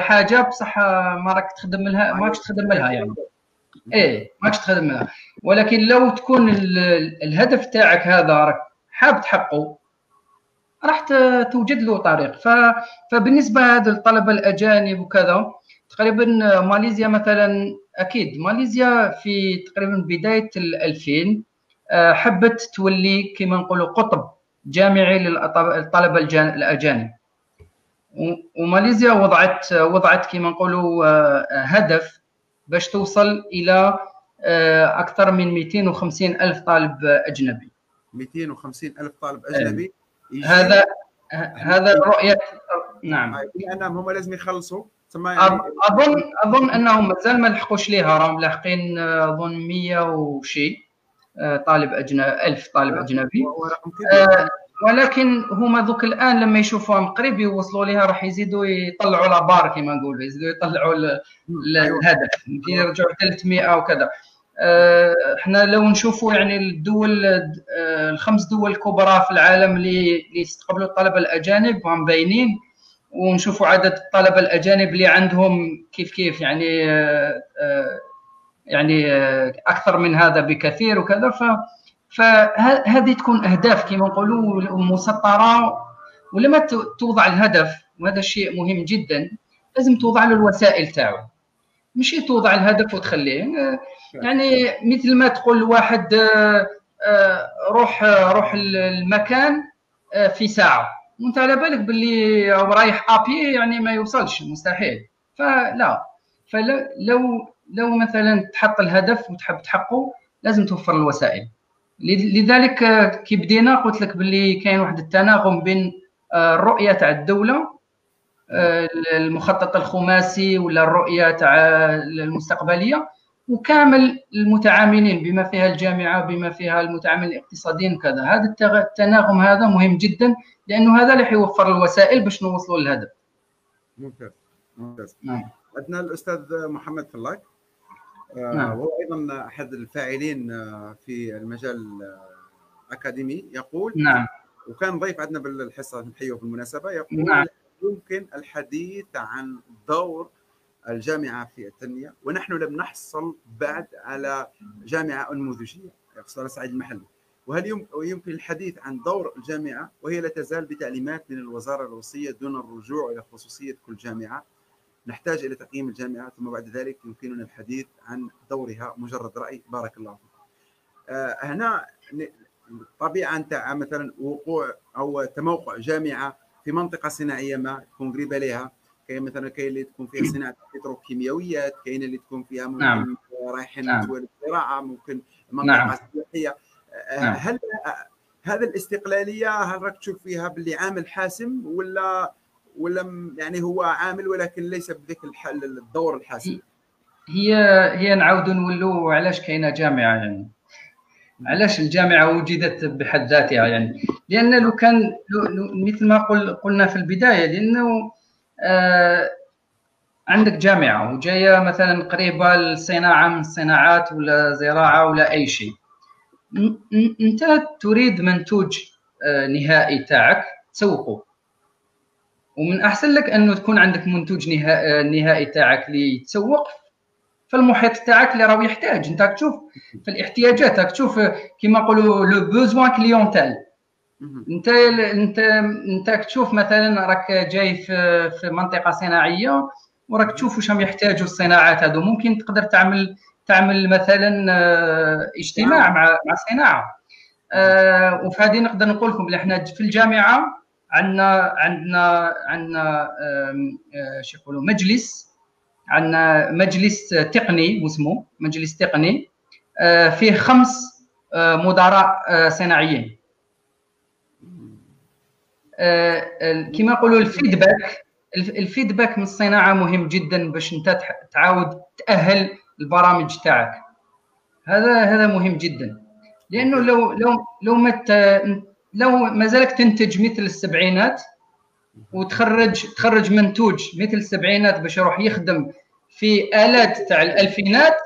حاجة بصح ما راك تخدم لها، ماكش تخدم لها يعني. إيه ماكش تخدم لها، ولكن لو تكون الهدف تاعك هذا راك حاب تحققه راح توجد له طريق. فبالنسبة هذا الطلبة الأجانب وكذا، تقريبا ماليزيا مثلا، اكيد ماليزيا في تقريبا بدايه الألفين حبت تولي كما نقولوا قطب جامعي للطلبه الاجانب، وماليزيا وضعت وضعت كما نقولوا هدف باش توصل الى اكثر من مئتين وخمسين ألف طالب اجنبي. مئتين وخمسين ألف طالب اجنبي هذا هذا الرؤيه. نعم لانهم هم لازم يخلصوا يعني. اظن اظن انهم مازال ما لحقوش ليها، راهم لاحقين اظن مئة وشي طالب اجنبي، ألف طالب اجنبي، أه ولكن هما ذوك الان لما يشوفوها من قريب يوصلوا ليها راح يزيدوا يطلعوا لابار كما نقولوا، يزيدوا يطلعوا الهدف، يرجعوا ثلاث مئة وكذا. أه احنا لو نشوفوا يعني الدول الخمس دول الكبرى في العالم اللي يستقبلوا الطلبه الاجانب راهم باينين، ونشوفوا عدد الطلبه الاجانب اللي عندهم كيف كيف يعني آآ آآ يعني آآ اكثر من هذا بكثير وكذا. فهذه تكون اهداف كما نقولوا مسطره، ولما توضع الهدف، وهذا الشيء مهم جدا، لازم توضع له الوسائل تاعو، ماشي توضع الهدف وتخليه يعني مثل ما تقول لواحد روح روح المكان في ساعه، وانت على بالك باللي رايح ابي يعني ما يوصلش مستحيل. فلا فلو لو مثلا تحط الهدف وتحب تحققه لازم توفر الوسائل. لذلك كي بدينا قلت لك باللي كاين واحد التناغم بين الرؤيه تاع الدوله المخطط الخماسي ولا الرؤيه تاع المستقبليه وكامل المتعاملين بما فيها الجامعه بما فيها المتعاملين الاقتصاديين كذا. هذا التناغم هذا مهم جدا لانه هذا اللي حيوفر الوسائل باش نوصلوا للهدف. ممتاز ممتاز. نعم. عندنا الاستاذ محمد فلاك نعم. وهو ايضا احد الفاعلين في المجال الاكاديمي يقول نعم. وكان ضيف عندنا بالحصه نحييه بالمناسبه يقول نعم. يمكن الحديث عن دور الجامعه في التنميه ونحن لم نحصل بعد على جامعه انموذجيه يقصد سعيد المحلي. وهل يمكن الحديث عن دور الجامعه وهي لا تزال بتعليمات من الوزاره الوصيه دون الرجوع الى خصوصيه كل جامعه؟ نحتاج الى تقييم الجامعه ثم بعد ذلك يمكننا الحديث عن دورها. مجرد راي. بارك الله فيك. آه هنا الطبيعه نتاع مثلا وقوع او تموقع جامعه في منطقه صناعيه ما تكون قريبه لها، كاين مثلا كاين اللي تكون فيها صناعه البتروكيماويات، كاين اللي تكون فيها ممكن نعم. رايحين نعم. لدول الزراعه، ممكن منطقه نعم. سياحيه. آه نعم. هل هذا الاستقلاليه هل راك تشوف فيها باللي عامل حاسم ولا ولا يعني هو عامل ولكن ليس بذاك الدور الحاسم؟ هي هي نعاود نولوا علاش كاينه جامعه، يعني علاش الجامعه وجدت بحد ذاتها، يعني لان لو كان مثل ما قلنا في البدايه لانه آه عندك جامعه وجايه مثلا قريبه للصناعه من الصناعات ولا زراعه ولا اي شيء، انت تريد منتوج آه نهائي تاعك تسوقه، ومن احسن لك انه تكون عندك منتوج نهائي تاعك اللي يتسوق في المحيط تاعك اللي راه يحتاج. انت تشوف في الاحتياجات، راك تشوف كيما نقولوا لو بوزوان كليونتيل. انت انت انت تشوف مثلا راك جاي في في منطقه صناعيه وراك تشوف واش راهم يحتاجوا الصناعات هذو، ممكن تقدر تعمل تعمل مثلا اجتماع مع مع صناعه. وفي هذه نقدر نقول لكم اللي حنا في الجامعه عندنا عندنا عندنا شو يقولوا مجلس، عندنا مجلس تقني واسمه مجلس تقني فيه خمس مدراء صناعيين. كما نقولوا الفيدباك الفيدباك من الصناعه مهم جدا باش انت تعاود تاهل البرامج تاعك. هذا هذا مهم جدا لانه لو لو لو ما لو مازالك تنتج مثل السبعينات وتخرج تخرج منتوج مثل السبعينات باش يروح يخدم في الات تاع الالفينات،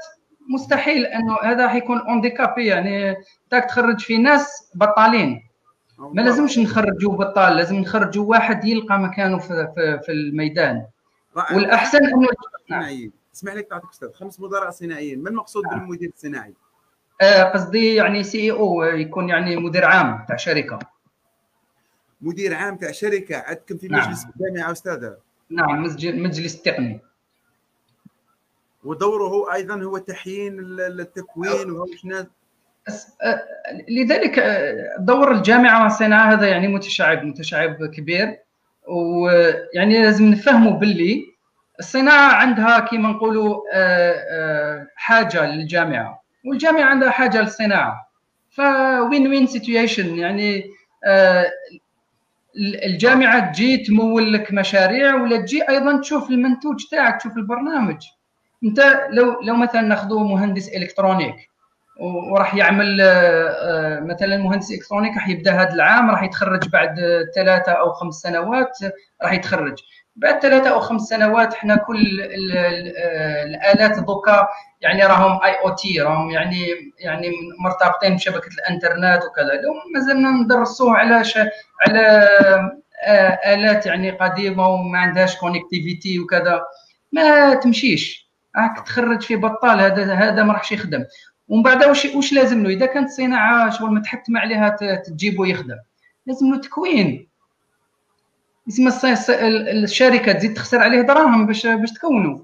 مستحيل انه هذا حيكون اونديكابي، يعني تاك تخرج في ناس بطالين. ما لازمش نخرجوا بطال، لازم نخرجوا واحد يلقى مكانه في, في, في الميدان. والاحسن انه صناعيين. اسمح لي تعطيك استاذ، خمس مدراء صناعيين، ما المقصود آه. بالمدير الصناعي؟ قصدي يعني سي او يكون يعني مدير عام تاع شركه. مدير عام تاع شركه عندكم في نعم. مجلس الجامعه استاذه؟ نعم، مجلس تقني. ودوره ايضا هو تحيين التكوين وهو شنو؟ لذلك دور الجامعه والصناعه هذا يعني متشعب متشعب كبير، ويعني لازم نفهموا باللي الصناعه عندها كيما نقولوا حاجه للجامعه والجامعه عندها حاجه للصناعه، فوين وين سيتويشن، يعني آه الجامعه تجي تمول لك مشاريع ولا تجي ايضا تشوف المنتوج تاعك تشوف البرنامج. انت لو لو مثلا ناخذوا مهندس الكترونيك وراح يعمل آه مثلا مهندس الكترونيك راح يبدا هذا العام، راح يتخرج بعد ثلاثه او خمس سنوات، راح يتخرج بعد ثلاثة أو خمس سنوات. احنا كل الآلات دوكا يعني راهم اي او تي، راهم يعني يعني مرتبطين بشبكة الانترنت وكذا. لو مازلنا ندرسوه على على آلات يعني قديمة وما عندهاش كونيكتيفيتي وكذا ما تمشيش، راك تخرج في بطال، هذا هذا ما راحش يخدم. ومن بعد واش واش لازم له؟ إذا كانت الصناعة شغل ما تحتم عليها تجيبو يخدم، لازم له تكوين. يسمى الشركه تزيد تخسر عليه دراهم باش باش تكونوا.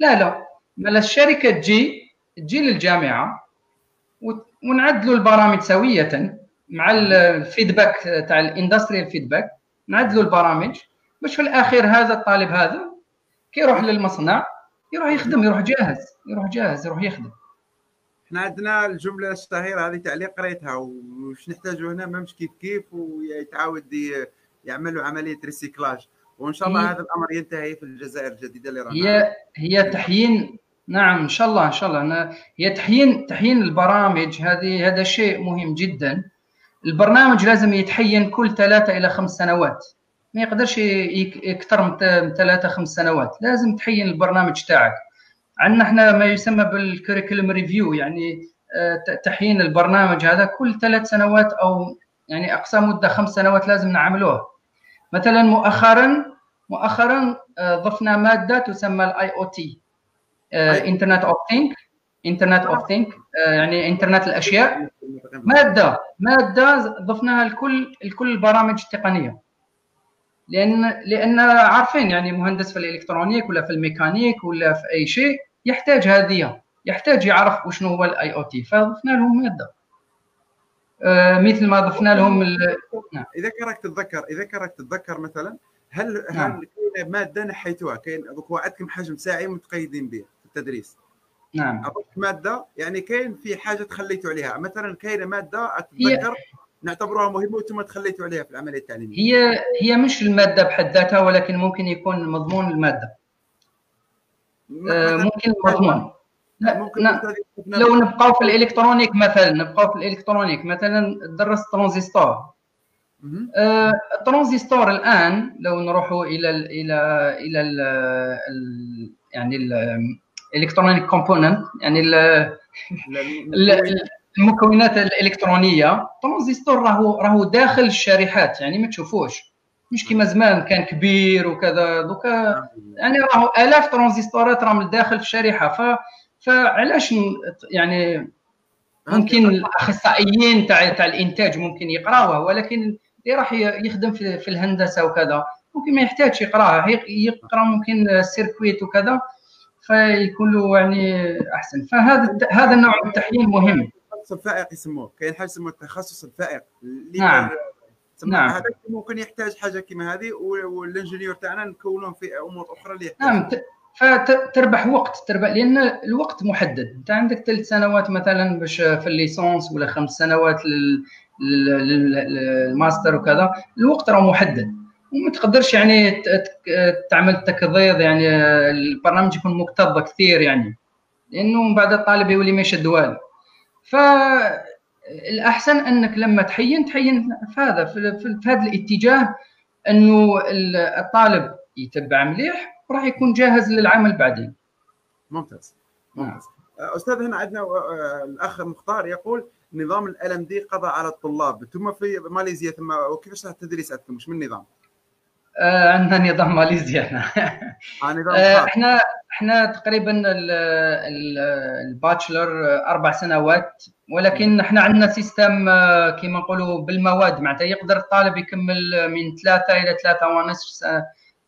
لا لا مالا الشركه تجي تجي للجامعه ونعدلوا البرامج سويه مع الفيدباك تاع الاندستريال فيدباك، نعدلوا البرامج باش في الاخير هذا الطالب هذا كيروح للمصنع يروح يخدم، يروح جاهز يروح جاهز يروح يخدم. حنا عندنا الجمله الشهيره هذه تاع اللي قريتها واش نحتاجو هنا مامش كيف كيف ويتعاود يعملوا عمليه ريسيكلاج، وان شاء الله هذا الامر ينتهي في الجزائر الجديده اللي رانا هي هي تحيين. نعم ان شاء الله ان شاء الله هي تحيين تحيين البرامج هذه، هذا شيء مهم جدا. البرنامج لازم يتحين كل ثلاثة إلى خمس سنوات، ما يقدرش يكثر من ثلاثة خمس سنوات، لازم تحين البرنامج تاعك. عندنا احنا ما يسمى بالكوريكولم ريفيو، يعني تحيين البرنامج هذا كل ثلاث سنوات أو يعني أقصى مدة خمس سنوات لازم نعملوه. مثلا مؤخرا مؤخرا ضفنا مادة تسمى الاي او تي، انترنت اوف ثينك انترنت اوف ثينك يعني انترنت الاشياء، ماده ماده ضفناها لكل لكل البرامج التقنيه، لان لان عارفين يعني مهندس في الالكترونيك ولا في الميكانيك ولا في اي شيء يحتاج هذه، يحتاج يعرف وشنو هو الاي او تي، فضفنا لهم ماده مثل ما ضفنا لهم ال... نعم. اذا كراك تتذكر اذا كراك تتذكر مثلا هل نعم. هل كاين ماده نحيتوها، كاين عندكم حجم ساعي متقيدين به في التدريس. نعم. أضفت مادة يعني كاين في حاجة تخليتوا عليها، مثلا كاين مادة أتذكر نعتبروها مهمة وأنتم تخليتوا عليها في العملية التعليمية. هي هي مش المادة بحد ذاتها، ولكن ممكن يكون مضمون المادة. آه ممكن المضمون. لا ممكن لو نبقاو في الإلكترونيك مثلا، نبقاو في الإلكترونيك مثلا درست ترانزستور. آه الترانزستور الآن لو نروحوا إلى ال إلى إلى ال يعني ال الكترونيك كومبوننت يعني المكونات الالكترونيه، الترانزستور راهو راهو داخل الشريحات، يعني ما تشوفوش مش كما زمان كان كبير وكذا، دوكا يعني راهو الاف ترانزستورات راهم داخل في الشريحه. ف فعلاش يعني ممكن الاخصائيين تاع تاع الانتاج ممكن يقراوها، ولكن اللي راح يخدم في, في الهندسه وكذا ممكن ما يحتاجش يقراها، يقرا ممكن السيركويت وكذا فيكون له يعني احسن. فهذا هذا النوع من التحيين مهم. التخصص الفائق يسموه، كاين حاجه اسمها التخصص الفائق اللي نعم نعم هذا ممكن يحتاج حاجه كما هذه، والانجنيور تاعنا نكونوه في امور اخرى اللي يحتاج. نعم فتربح وقت، تربح لان الوقت محدد، انت عندك ثلاث سنوات مثلا باش في الليسونس ولا خمس سنوات للماستر وكذا، الوقت راه محدد وما تقدرش يعني تعمل تكضيض، يعني البرنامج يكون مكتظ كثير يعني، لانه من بعد الطالب يولي ما يشد والو. فالاحسن انك لما تحين تحين في هذا في هذا الاتجاه، انه الطالب يتبع مليح وراح يكون جاهز للعمل بعدين. ممتاز ممتاز. استاذ هنا عندنا الاخ مختار يقول نظام الالم دي قضى على الطلاب، انتم في ماليزيا ثم وكيفاش التدريس عندكم، واش من نظام؟ آه عندنا نظام ماليزيا احنا آه احنا احنا تقريبا الباتشلر اربع سنوات، ولكن احنا عندنا سيستم كيما نقولوا بالمواد، معناتها يقدر الطالب يكمل من ثلاثه الى ثلاثه ونصف،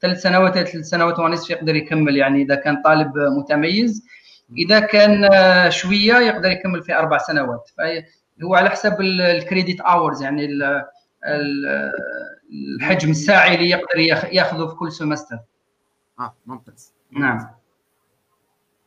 ثلاث سنوات الى ثلاث سنوات ونصف يقدر يكمل، يعني اذا كان طالب متميز، اذا كان شويه يقدر يكمل في اربع سنوات، فهو على حسب الكريديت اورز يعني الحجم الساعي اللي يقدر ياخذه في كل سمستر. اه ممتاز. نعم.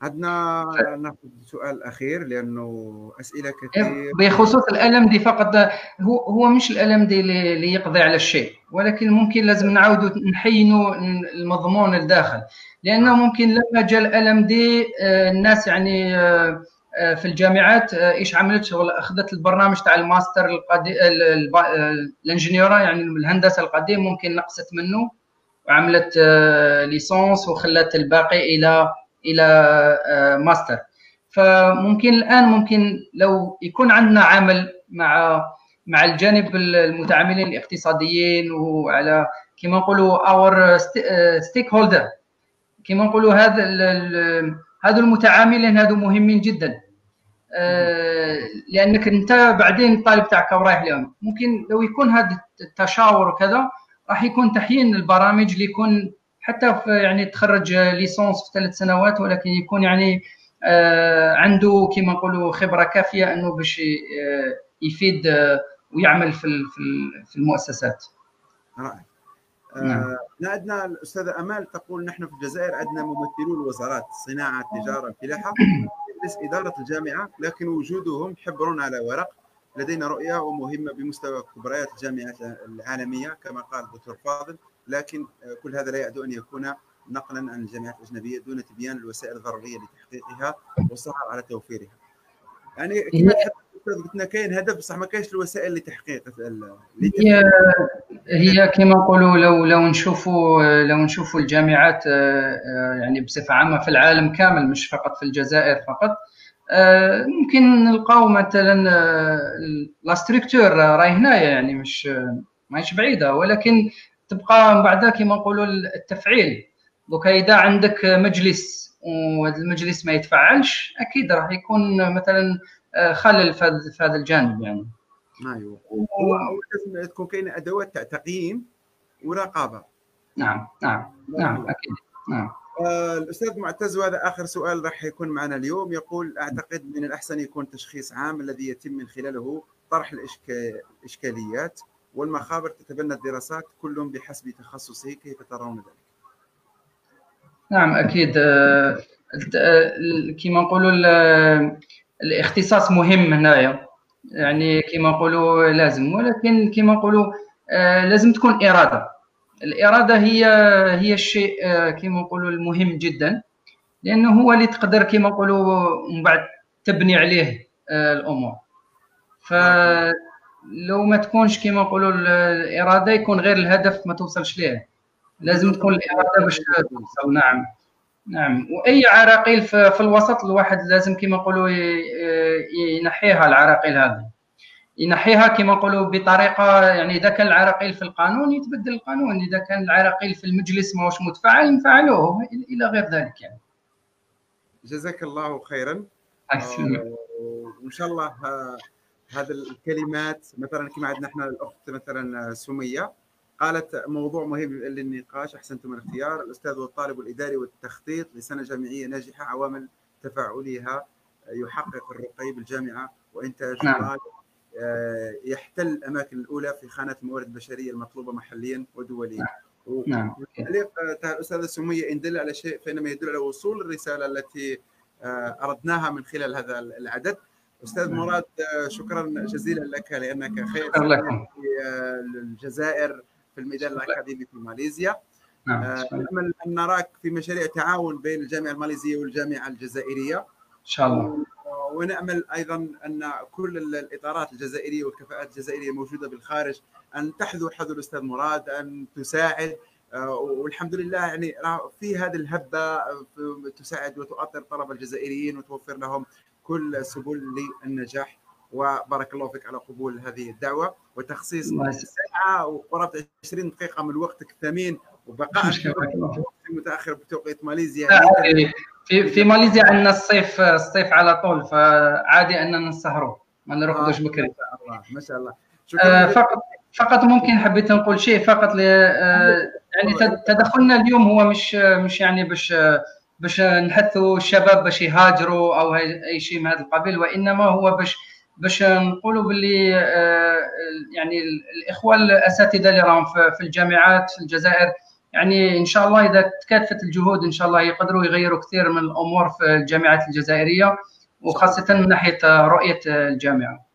عندنا ناخذ سؤال اخير لانه اسئله كثير بخصوص الالم دي فقط. هو هو مش الالم دي اللي يقضي على الشيء، ولكن ممكن لازم نعاودوا نحينوا المضمون الداخل، لانه ممكن لما جاء الالم دي الناس يعني في الجامعات ايش عملت، ولا اخذت البرنامج تاع الماستر القديم الانجنيوره يعني الهندسه القديم، ممكن نقصت منه وعملت ليسونس وخلت الباقي الى الى ماستر. فممكن الان ممكن لو يكون عندنا عمل مع مع الجانب المتعاملين الاقتصاديين، وعلى كما نقولوا اور ستيك هولدر، كما نقولوا هذا هذو المتعاملين هذو مهمين جدا، آه لانك انت بعدين الطالب تاعك رايح لهم. ممكن لو يكون هذا التشاور وكذا راح يكون تحيين البرامج اللي يكون حتى في يعني تخرج ليسونس في ثلاث سنوات، ولكن يكون يعني آه عنده كما نقولوا خبره كافيه انه باش يفيد ويعمل في في المؤسسات. رائع. نعم. عندنا الاستاذه امال تقول نحن في الجزائر عندنا ممثلون الوزارات الصناعه التجاره الفلاحه مجلس اداره الجامعه، لكن وجودهم حبر على ورق. لدينا رؤيه ومهمه بمستوى كبريات الجامعات العالميه كما قال الدكتور فاضل، لكن كل هذا لا يعدو ان يكون نقلا عن الجامعات الاجنبيه دون تبيان الوسائل الضروريه لتحقيقها والسعي على توفيرها. يعني كما قلت لنا كاين هدف بصح ما كاينش الوسائل لتحقيق. هي هي كما نقولوا لو لو نشوفوا لو نشوفوا الجامعات يعني بصفه عامه في العالم كامل مش فقط في الجزائر فقط، ممكن نلقاو مثلا لا ستركتور راهي هنايا يعني مش ماهيش بعيده، ولكن تبقى من بعدها كما نقولوا التفعيل. دوكا اذا عندك مجلس وهذا المجلس ما يتفعلش اكيد راح يكون مثلا خلل في هذا الجانب يعني. ايوه لازم تكون كاينه ادوات تاع تقييم ورقابه. نعم نعم نعم اكيد نعم. آه الاستاذ معتز وهذا اخر سؤال راح يكون معنا اليوم، يقول اعتقد من الاحسن يكون تشخيص عام الذي يتم من خلاله طرح الاشكاليات والمخابر تتبنى الدراسات كلهم بحسب تخصصه، كيف ترون ذلك؟ نعم اكيد كما نقولوا الاختصاص مهم هنايا يعني كما نقولوا لازم، ولكن كما نقولوا لازم تكون اراده. الاراده هي هي الشيء كما نقولوا المهم جدا، لانه هو اللي تقدر كما نقولوا من بعد تبني عليه الامور. فلو ما تكونش كما نقولوا الاراده يكون غير الهدف ما توصلش ليه، لازم تكون الاراده باش توصل. نعم نعم. واي عراقيل في الوسط الواحد لازم كما نقولوا ينحيها، العراقيل هذه ينحيها كما نقولوا بطريقه يعني اذا كان العراقيل في القانون يتبدل القانون، اذا كان العراقيل في المجلس ماهوش متفاعل نفعلوه الى غير ذلك يعني. جزاك الله خيرا. وان شاء الله هذه الكلمات مثلا كما عندنا احنا الاخت مثلا سميه قالت موضوع مهم للنقاش، احسنتم الاختيار. الاستاذ والطالب الاداري والتخطيط لسنه جامعيه ناجحه عوامل تفاعلها يحقق الرقي بالجامعه وانتاجها، يحتل الاماكن الاولى في خانه الموارد البشريه المطلوبه محليا ودوليا. نعم. التعليق تاع الاستاذه سميه ان دل على شيء فانما يدل على وصول الرساله التي اردناها من خلال هذا العدد. أستاذ مراد شكرا جزيلا لك لأنك خير في الجزائر في الميدان الأكاديمي في ماليزيا. نأمل أن نراك في مشاريع تعاون بين الجامعة الماليزية والجامعة الجزائرية إن شاء الله، ونأمل أيضا أن كل الإطارات الجزائرية والكفاءات الجزائرية الموجودة بالخارج أن تحذو حذو الأستاذ مراد أن تساعد، والحمد لله يعني في هذه الهبة تساعد وتؤطر الطلبة الجزائريين وتوفر لهم كل سبل للنجاح. وبارك الله فيك على قبول هذه الدعوه وتخصيص ساعه وقرابه عشرين دقيقه من وقتك الثمين وبقاء متاخر بتوقيت ماليزيا. يعني في في ماليزيا عندنا الصيف الصيف على طول، فعادي اننا نسهروا ما نرقدوش بكري. ما شاء الله ما شاء الله. آه فقط فقط ممكن حبيت نقول شيء فقط آه يعني تدخلنا اليوم هو مش مش يعني باش باش نحثوا الشباب باش يهاجروا او اي شيء من هذا القبيل، وانما هو باش باش نقولوا باللي يعني الاخوه الاساتذه اللي راهم في الجامعات في الجزائر يعني ان شاء الله اذا تكاتفت الجهود ان شاء الله يقدروا يغيروا كثير من الامور في الجامعات الجزائريه، وخاصه من ناحيه رؤيه الجامعه.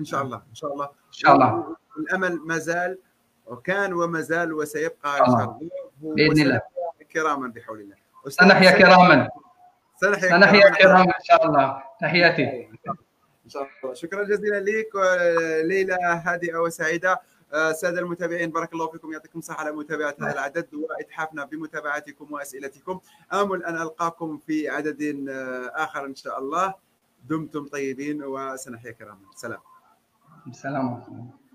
ان شاء الله ان شاء الله ان شاء الله. الامل ما زال وكان وما زال وسيبقى ان شاء الله باذن الله كراما بحول الله. سنحيا كراما سنحيا كراما ان شاء الله. تحياتي ان شاء الله. شكرا جزيلا لك ليله هادئه وسعيده. ساده المتابعين بارك الله فيكم، يعطيكم الصحه على متابعه هذا العدد واتحافنا بمتابعتكم واسئلتكم. امل ان القاكم في عدد اخر ان شاء الله. دمتم طيبين وسنحيا كراما. سلام. السلام عليكم.